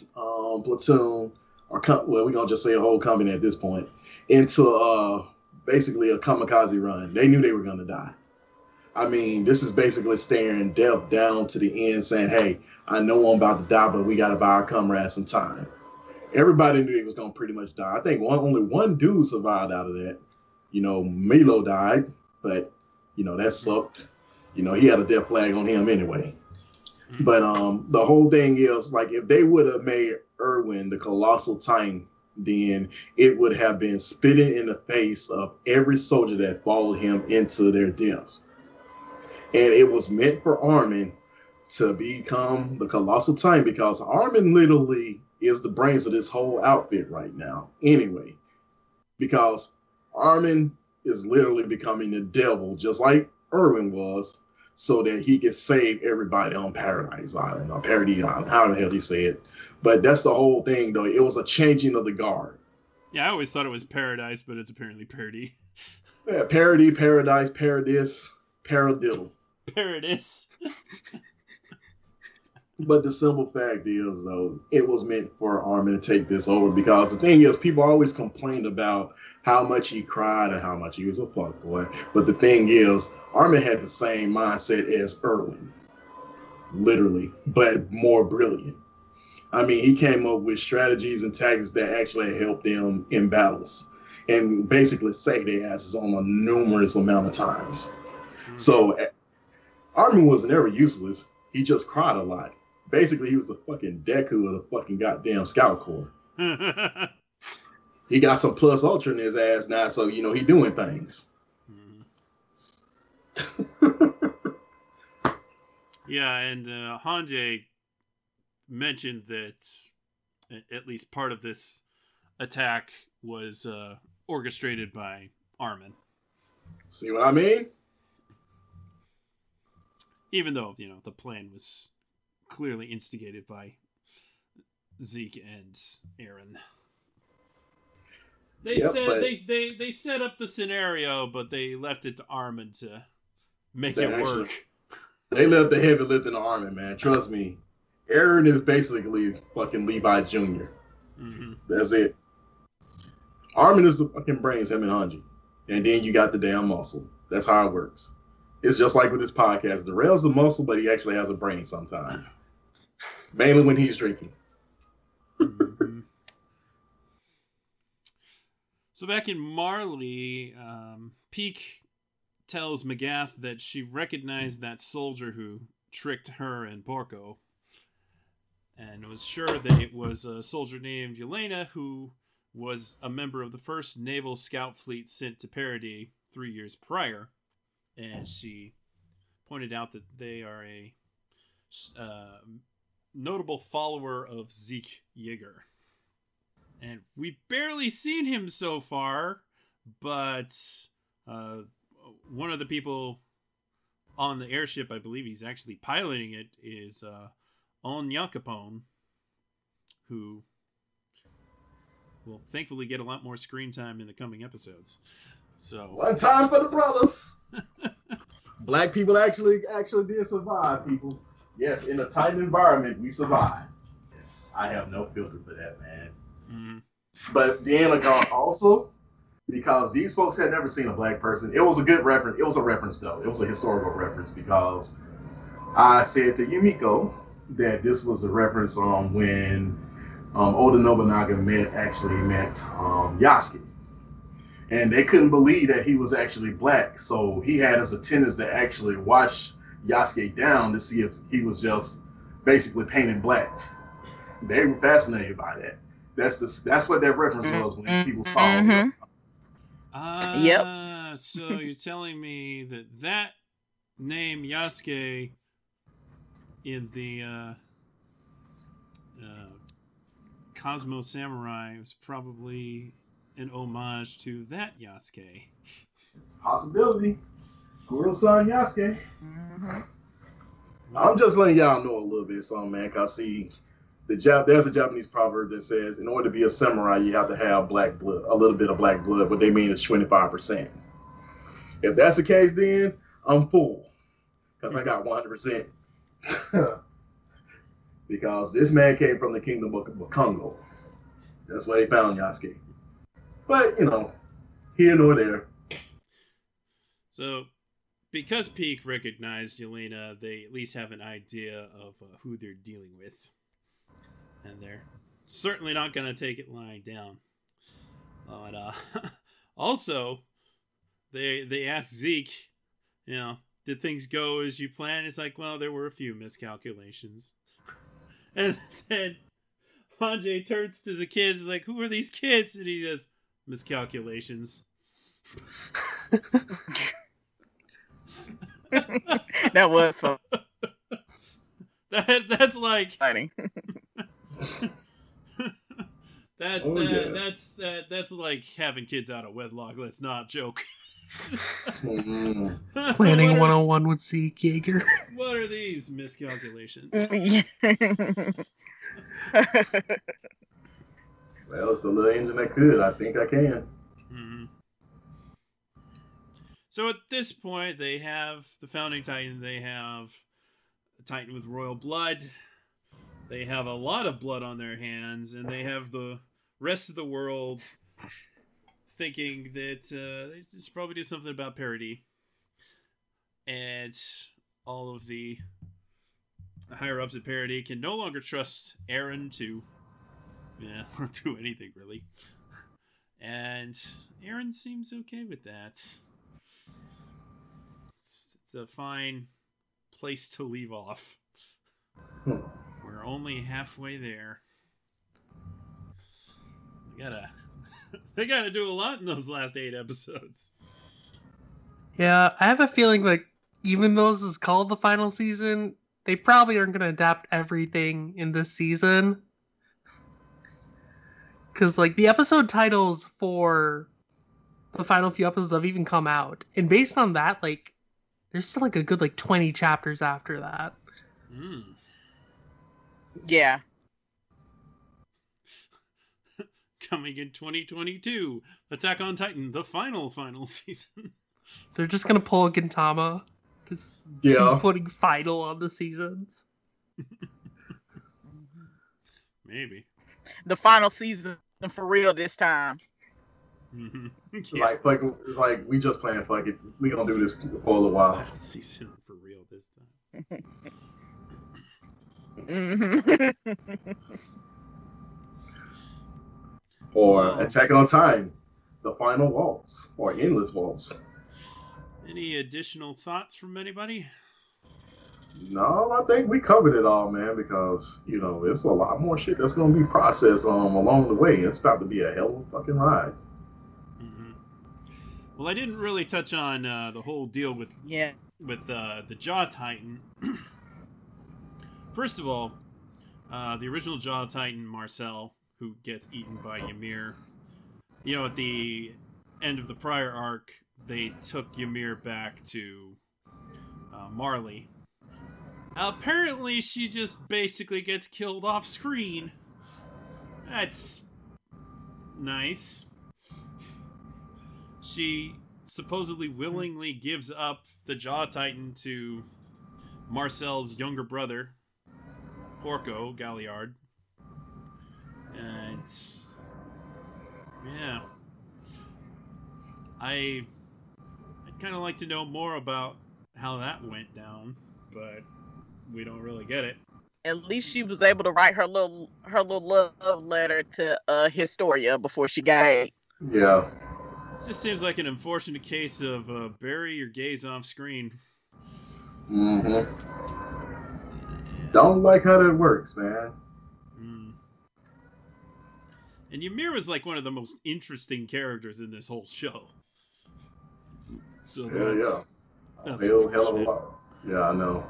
platoon, we're going to just say a whole company at this point, into basically a kamikaze run. They knew they were going to die. I mean, this is basically staring death down to the end, saying, hey, I know I'm about to die, but we got to buy our comrades some time. Everybody knew he was going to pretty much die. I think only one dude survived out of that. You know, Milo died, but, you know, that sucked. You know, he had a death flag on him anyway. But the whole thing is, like, if they would have made Erwin the Colossal Titan, then it would have been spitting in the face of every soldier that followed him into their death. And it was meant for Armin to become the Colossal Titan because Armin literally is the brains of this whole outfit right now anyway. Because Armin is literally becoming the devil, just like Erwin was, so that he can save everybody on Paradise Island, or Paradis Island, how the hell he say it. But that's the whole thing, though. It was a changing of the guard. Yeah, I always thought it was Paradise, but it's apparently Parody. Yeah, Parody, Paradise, Paradis, Paradiddle. Paradis. But the simple fact is, though, it was meant for Armin to take this over, because the thing is, people always complained about how much he cried and how much he was a fuckboy. But the thing is, Armin had the same mindset as Erwin, literally, but more brilliant. I mean, he came up with strategies and tactics that actually helped them in battles and basically saved their asses on a numerous amount of times. So Armin was never useless. He just cried a lot. Basically, he was the fucking Deku of the fucking goddamn Scout Corps. He got some plus ultra in his ass now, so, you know, he doing things. Mm. Yeah, and Hanjay mentioned that at least part of this attack was orchestrated by Armin. See what I mean? Even though, you know, the plan was clearly instigated by Zeke and Eren. They set up the scenario, but they left it to Armin to make it work. They left the heavy lifting to Armin, man. Trust me. Eren is basically fucking Levi Jr. Mm-hmm. That's it. Armin is the fucking brains, him and Hanji. And then you got the damn muscle. That's how it works. It's just like with this podcast. Darrell's the muscle, but he actually has a brain sometimes. Mainly when he's drinking. Mm-hmm. So back in Marley, Peek tells Magath that she recognized that soldier who tricked her and Porco and was sure that it was a soldier named Yelena who was a member of the first naval scout fleet sent to Paradis 3 years prior. And she pointed out that they are a notable follower of Zeke Yeager. And we've barely seen him so far, but one of the people on the airship, I believe he's actually piloting it, is On Yankapone, who will thankfully get a lot more screen time in the coming episodes. So one time for the brothers. Black people actually did survive, people. Yes, in a tight environment, we survived. Yes, I have no filter for that, man. Mm-hmm. But then, also, because these folks had never seen a black person, it was a good reference. It was a reference, though. It was a historical reference, because I said to Yumiko that this was a reference on when Oda Nobunaga met Yasuke. And they couldn't believe that he was actually black. So he had his attendants that actually watched Yasuke down to see if he was just basically painted black. They were fascinated by that. That's what that reference was when people saw him. Yep. So you're telling me that name Yasuke in the Cosmo Samurai was probably an homage to that Yasuke. It's a possibility. Goro-san Yasuke. Mm-hmm. I'm just letting y'all know a little bit something, man, because there's a Japanese proverb that says, in order to be a samurai, you have to have black blood, a little bit of black blood. What they mean is 25%. If that's the case, then I'm full, because I got 100%. Because this man came from the kingdom of Congo. That's where they found Yasuke. But, here nor there. So, because Peek recognized Yelena, they at least have an idea of who they're dealing with. And they're certainly not going to take it lying down. But, also, they asked Zeke, did things go as you planned? It's like, well, there were a few miscalculations. And then Hanji turns to the kids and is like, who are these kids? And he says, miscalculations. That was fun. That's like fighting. That's like having kids out of wedlock. Let's not joke. Planning 101 with Zeke Yeager. What are these miscalculations? Well, it's the little engine that could. I think I can. Mm-hmm. So at this point, they have the Founding Titan. They have a Titan with royal blood. They have a lot of blood on their hands. And they have the rest of the world thinking that they just probably do something about Paradis. And all of the higher-ups at Paradis can no longer trust Eren to... Yeah, I'll do anything, really. And Eren seems okay with that. It's a fine place to leave off. We're only halfway there. They gotta do a lot in those last 8 episodes. Yeah, I have a feeling like even though this is called the final season, they probably aren't going to adapt everything in this season. Because, the episode titles for the final few episodes have even come out. And based on that, there's still, a good, 20 chapters after that. Mm. Yeah. coming in 2022, Attack on Titan, the final season. They're just gonna pull a Gintama, just putting final on the seasons. Maybe the final season for real this time. Mm-hmm. Yeah. Like we just playing fucking. We gonna do this for a little while. Season for real this time. Mm-hmm. Or Attack on Titan, the final waltz, or endless waltz. Any additional thoughts from anybody? No, I think we covered it all, man, because, you know, it's a lot more shit that's going to be processed along the way. It's about to be a hell of a fucking ride. Mm-hmm. Well, I didn't really touch on the whole deal with the Jaw Titan. First of all, the original Jaw Titan, Marcel, who gets eaten by Ymir. You know, at the end of the prior arc, they took Ymir back to Marley. Apparently, she just basically gets killed off screen. That's nice. She supposedly willingly gives up the Jaw Titan to Marcel's younger brother, Porco Galliard. And yeah, I'd kind of like to know more about how that went down, but we don't really get it. At least she was able to write her little love letter to Historia before she got it. Yeah, it just seems like an unfortunate case of bury your gaze off screen. Mm-hmm. Don't like how that works, man. And Ymir was like one of the most interesting characters in this whole show. So that's hell of a lot. Yeah, I know.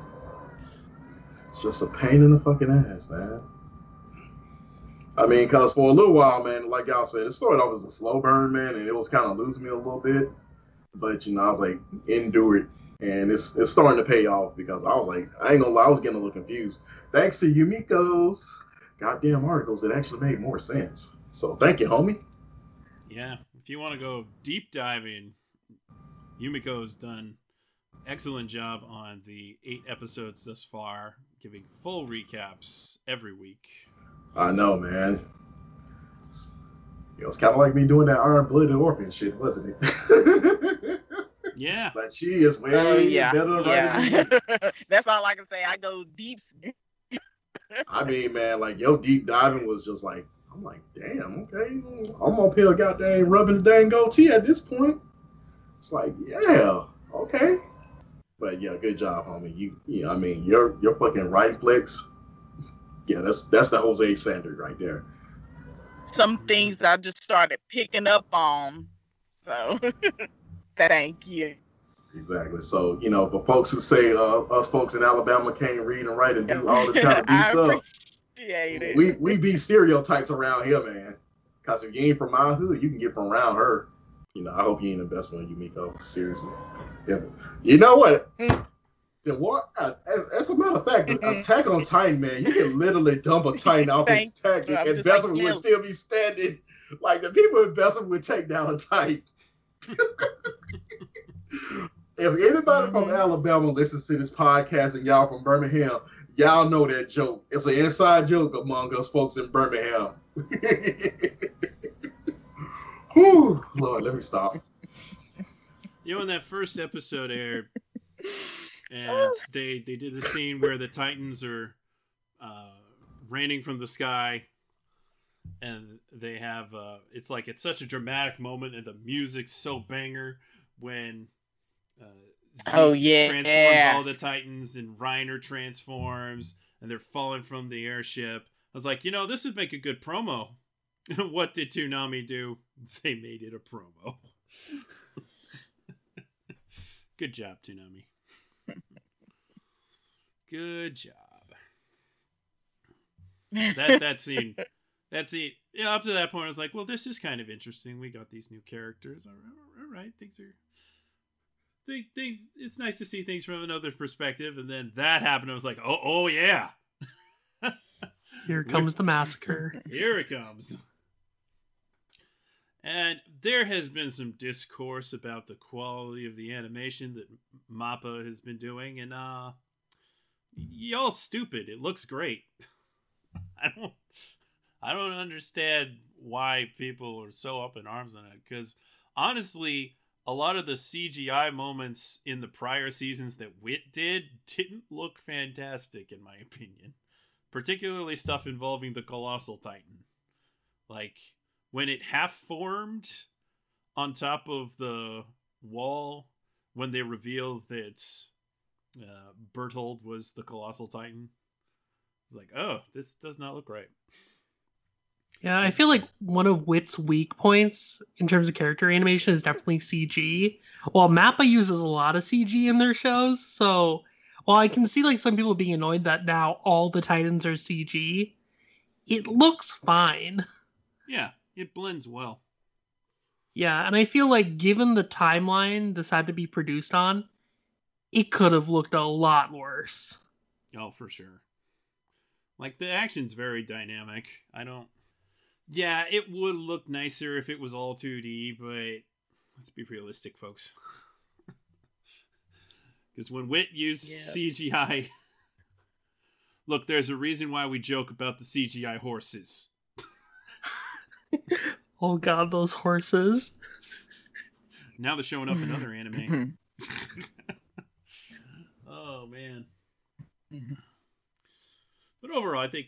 It's just a pain in the fucking ass, man. I mean, cause for a little while, man, like y'all said, it started off as a slow burn, man, and it was kind of losing me a little bit. But you know, I was like, endure it, and it's starting to pay off because I was like, I ain't gonna lie, I was getting a little confused. Thanks to Yumiko's goddamn articles, it actually made more sense. So thank you, homie. Yeah, if you want to go deep diving, Yumiko's done excellent job on the 8 episodes thus far, giving full recaps every week. I know, man. It was kind of like me doing that Iron-Blooded Orphan shit, wasn't it? Yeah. But she is way better than me. That's all I can say. I go deep. I mean, man, like, your deep diving was just like, I'm like, damn, okay, I'm up here goddamn rubbing the dang goatee at this point. It's like, yeah, okay. But yeah, good job, homie. I mean, your fucking right flex. Yeah, that's the Jose Sanders right there. Some things I just started picking up on, so thank you. Exactly. So, you know, for folks who say us folks in Alabama can't read and write and do all this kind of deep stuff, we be stereotypes around here, man. Because if you ain't from my hood, you can get from around her. You know, I hope you ain't investing in Yumiko. Seriously. Yeah. You know what? As a matter of fact, Attack on Titan, man, you can literally dump a Titan off its tactic and investment would still be standing. Like, the people investing would take down a Titan. If anybody from Alabama listens to this podcast and y'all from Birmingham, y'all know that joke. It's an inside joke among us folks in Birmingham. Whew, Lord, let me stop. You know, when that first episode aired, and they did the scene where the Titans are raining from the sky, and they have, it's like, it's such a dramatic moment, and the music's so banger when... Zeke transforms all the Titans and Reiner transforms and they're falling from the airship. I was like, you know, this would make a good promo. What did Toonami do? They made it a promo. Good job, Toonami. Good job. That scene. Yeah, you know, up to that point I was like, well, this is kind of interesting. We got these new characters. All right, things, it's nice to see things from another perspective, and then that happened. I was like, oh yeah. Here comes the massacre. Here it comes. And there has been some discourse about the quality of the animation that MAPPA has been doing, and y'all stupid. It looks great. I don't understand why people are so up in arms on it, because honestly, a lot of the CGI moments in the prior seasons that WIT did didn't look fantastic, in my opinion. Particularly stuff involving the Colossal Titan. Like, when it half-formed on top of the wall, when they revealed that Bertolt was the Colossal Titan, it's like, oh, this does not look right. Yeah, I feel like one of WIT's weak points in terms of character animation is definitely CG. Well, MAPPA uses a lot of CG in their shows, so while I can see like some people being annoyed that now all the Titans are CG, it looks fine. Yeah, it blends well. Yeah, and I feel like given the timeline this had to be produced on, it could have looked a lot worse. Oh, for sure. Like, the action's very dynamic. Yeah, it would look nicer if it was all 2D, but let's be realistic, folks. Because when WIT used CGI... Look, there's a reason why we joke about the CGI horses. Oh god, those horses. Now they're showing up in other anime. Oh man. But overall, I think,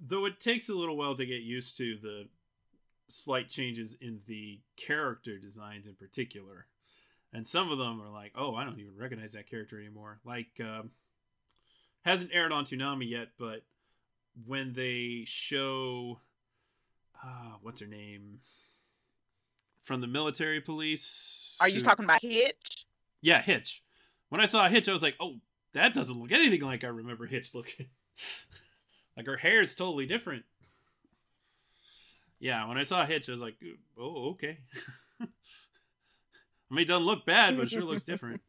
though it takes a little while to get used to the slight changes in the character designs in particular, and some of them are like, oh, I don't even recognize that character anymore. Like, hasn't aired on Toonami yet, but when they show what's her name from the military police? Are you talking about Hitch? Yeah, Hitch. When I saw Hitch, I was like, oh, that doesn't look anything like I remember Hitch looking. Like, her hair is totally different. Yeah, when I saw Hitch, I was like, oh, okay. I mean, it doesn't look bad, but it sure looks different.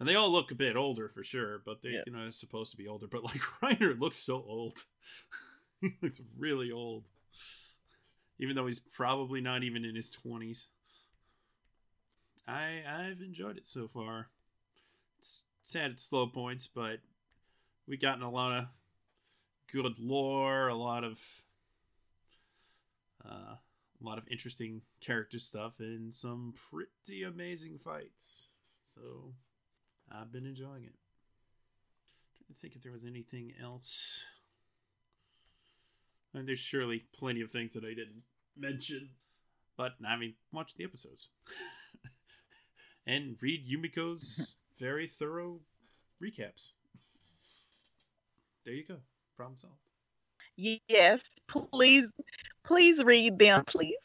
And they all look a bit older for sure, but they, you know, they're supposed to be older. But like, Reiner looks so old. He looks really old. Even though he's probably not even in his 20s. I've enjoyed it so far. It's had its slow points, but we've gotten a lot of good lore, a lot of interesting character stuff, and some pretty amazing fights. So I've been enjoying it. I'm trying to think if there was anything else. I mean, there's surely plenty of things that I didn't mention. But, I mean, watch the episodes. And read Yumiko's very thorough recaps. There you go. Problem solved. Yes. Please read them, please.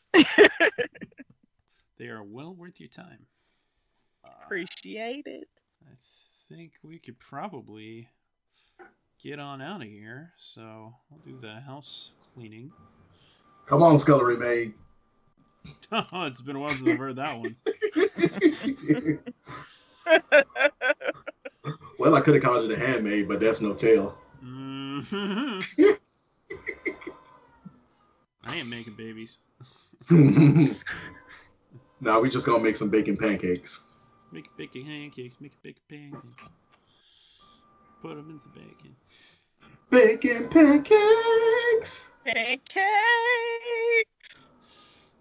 They are well worth your time. Appreciate it. I think we could probably get on out of here, so we'll do the house cleaning. Come on, Scullery Maid. Oh, it's been a while since I've heard that one. Well, I could have called it a handmaid, but that's no tale. I ain't making babies. Nah, we just gonna make some bacon pancakes. Make bacon pancakes. Put them in some bacon. Bacon pancakes! Pancakes!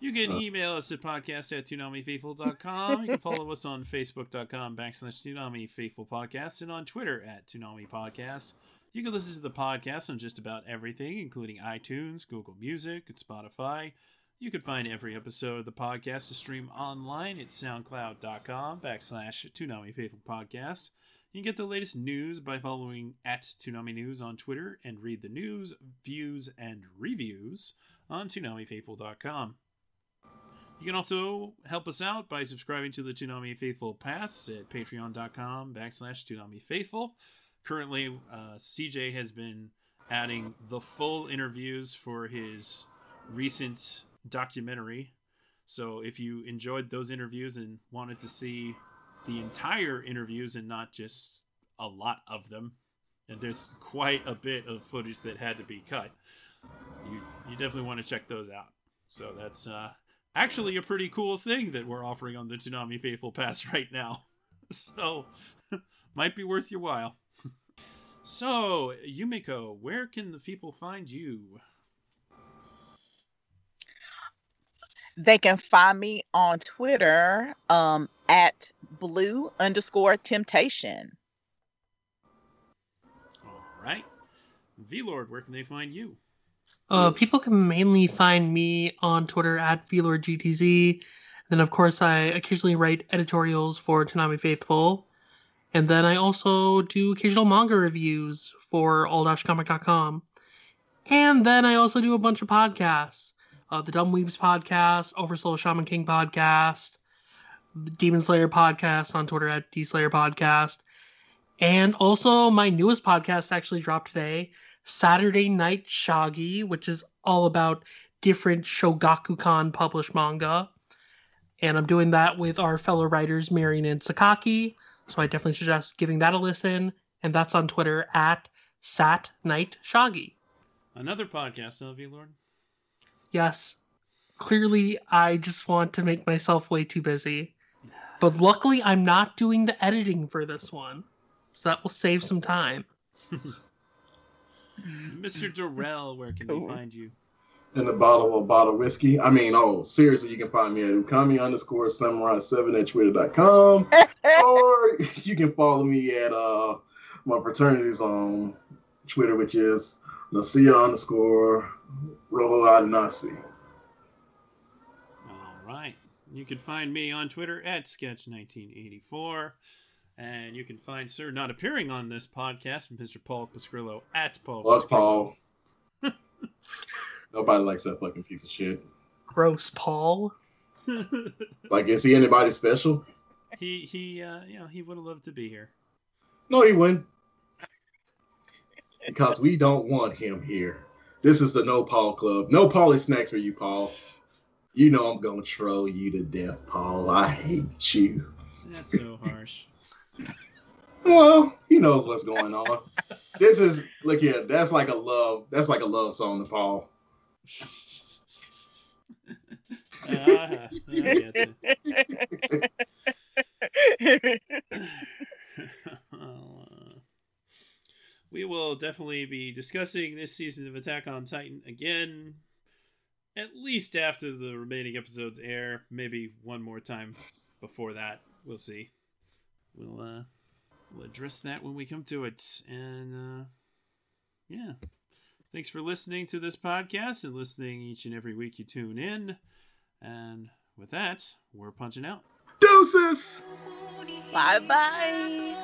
You can email us at podcast@toonamifaithful.com. You can follow us on facebook.com/ToonamiFaithfulPodcast and on Twitter @ToonamiPodcast. You can listen to the podcast on just about everything, including iTunes, Google Music, and Spotify. You can find every episode of the podcast to stream online at soundcloud.com/ToonamiFaithfulPodcast. You can get the latest news by following @ToonamiNews on Twitter and read the news, views, and reviews on ToonamiFaithful.com. You can also help us out by subscribing to the Toonami Faithful Pass at patreon.com/ToonamiFaithful. Currently, CJ has been adding the full interviews for his recent documentary. So if you enjoyed those interviews and wanted to see the entire interviews and not just a lot of them, and there's quite a bit of footage that had to be cut, you definitely want to check those out. So that's actually a pretty cool thing that we're offering on the Toonami Faithful Pass right now. So might be worth your while. So, Yumiko, where can the people find you? They can find me on Twitter at blue_temptation. All right. VLord, where can they find you? People can mainly find me on Twitter at VLordGTZ. Then, of course, I occasionally write editorials for Toonami Faithful. And then I also do occasional manga reviews for all-comic.com. And then I also do a bunch of podcasts. The Dumb Weebs podcast, Oversoul Shaman King podcast, the Demon Slayer podcast on Twitter at dslayerpodcast. And also my newest podcast actually dropped today, Saturday Night Shogi, which is all about different Shogakukan published manga. And I'm doing that with our fellow writers, Marion and Sakaki. So I definitely suggest giving that a listen. And that's on Twitter at Sat Night Shogi. Another podcast, VLord. Yes, clearly I just want to make myself way too busy. But luckily I'm not doing the editing for this one. So that will save some time. Mr. Derell, where can they find you? In the bottle of bottle whiskey. Seriously, you can find me at ukami_samurai7 at twitter.com. Or you can follow me at my fraternity's on Twitter, which is Nasia_Robo Adonasi. All right. You can find me on Twitter at Sketch1984. And you can find Sir Not Appearing on this podcast, Mr. Paul Pascrillo at Paul Pascrillo. Love Paul. Nobody likes that fucking piece of shit. Gross, Paul. Like, is he anybody special? He would have loved to be here. No, he wouldn't. Because we don't want him here. This is the No Paul Club. No Paulie snacks for you, Paul. You know I'm going to troll you to death, Paul. I hate you. That's so harsh. Well, he knows what's going on. This is, look here, that's like a love song to Paul. I get you. We will definitely be discussing this season of Attack on Titan again, at least after the remaining episodes air. Maybe one more time before that. We'll see. We'll address that when we come to it. And, yeah. Thanks for listening to this podcast and listening each and every week you tune in. And with that, we're punching out. Deuces! Bye-bye!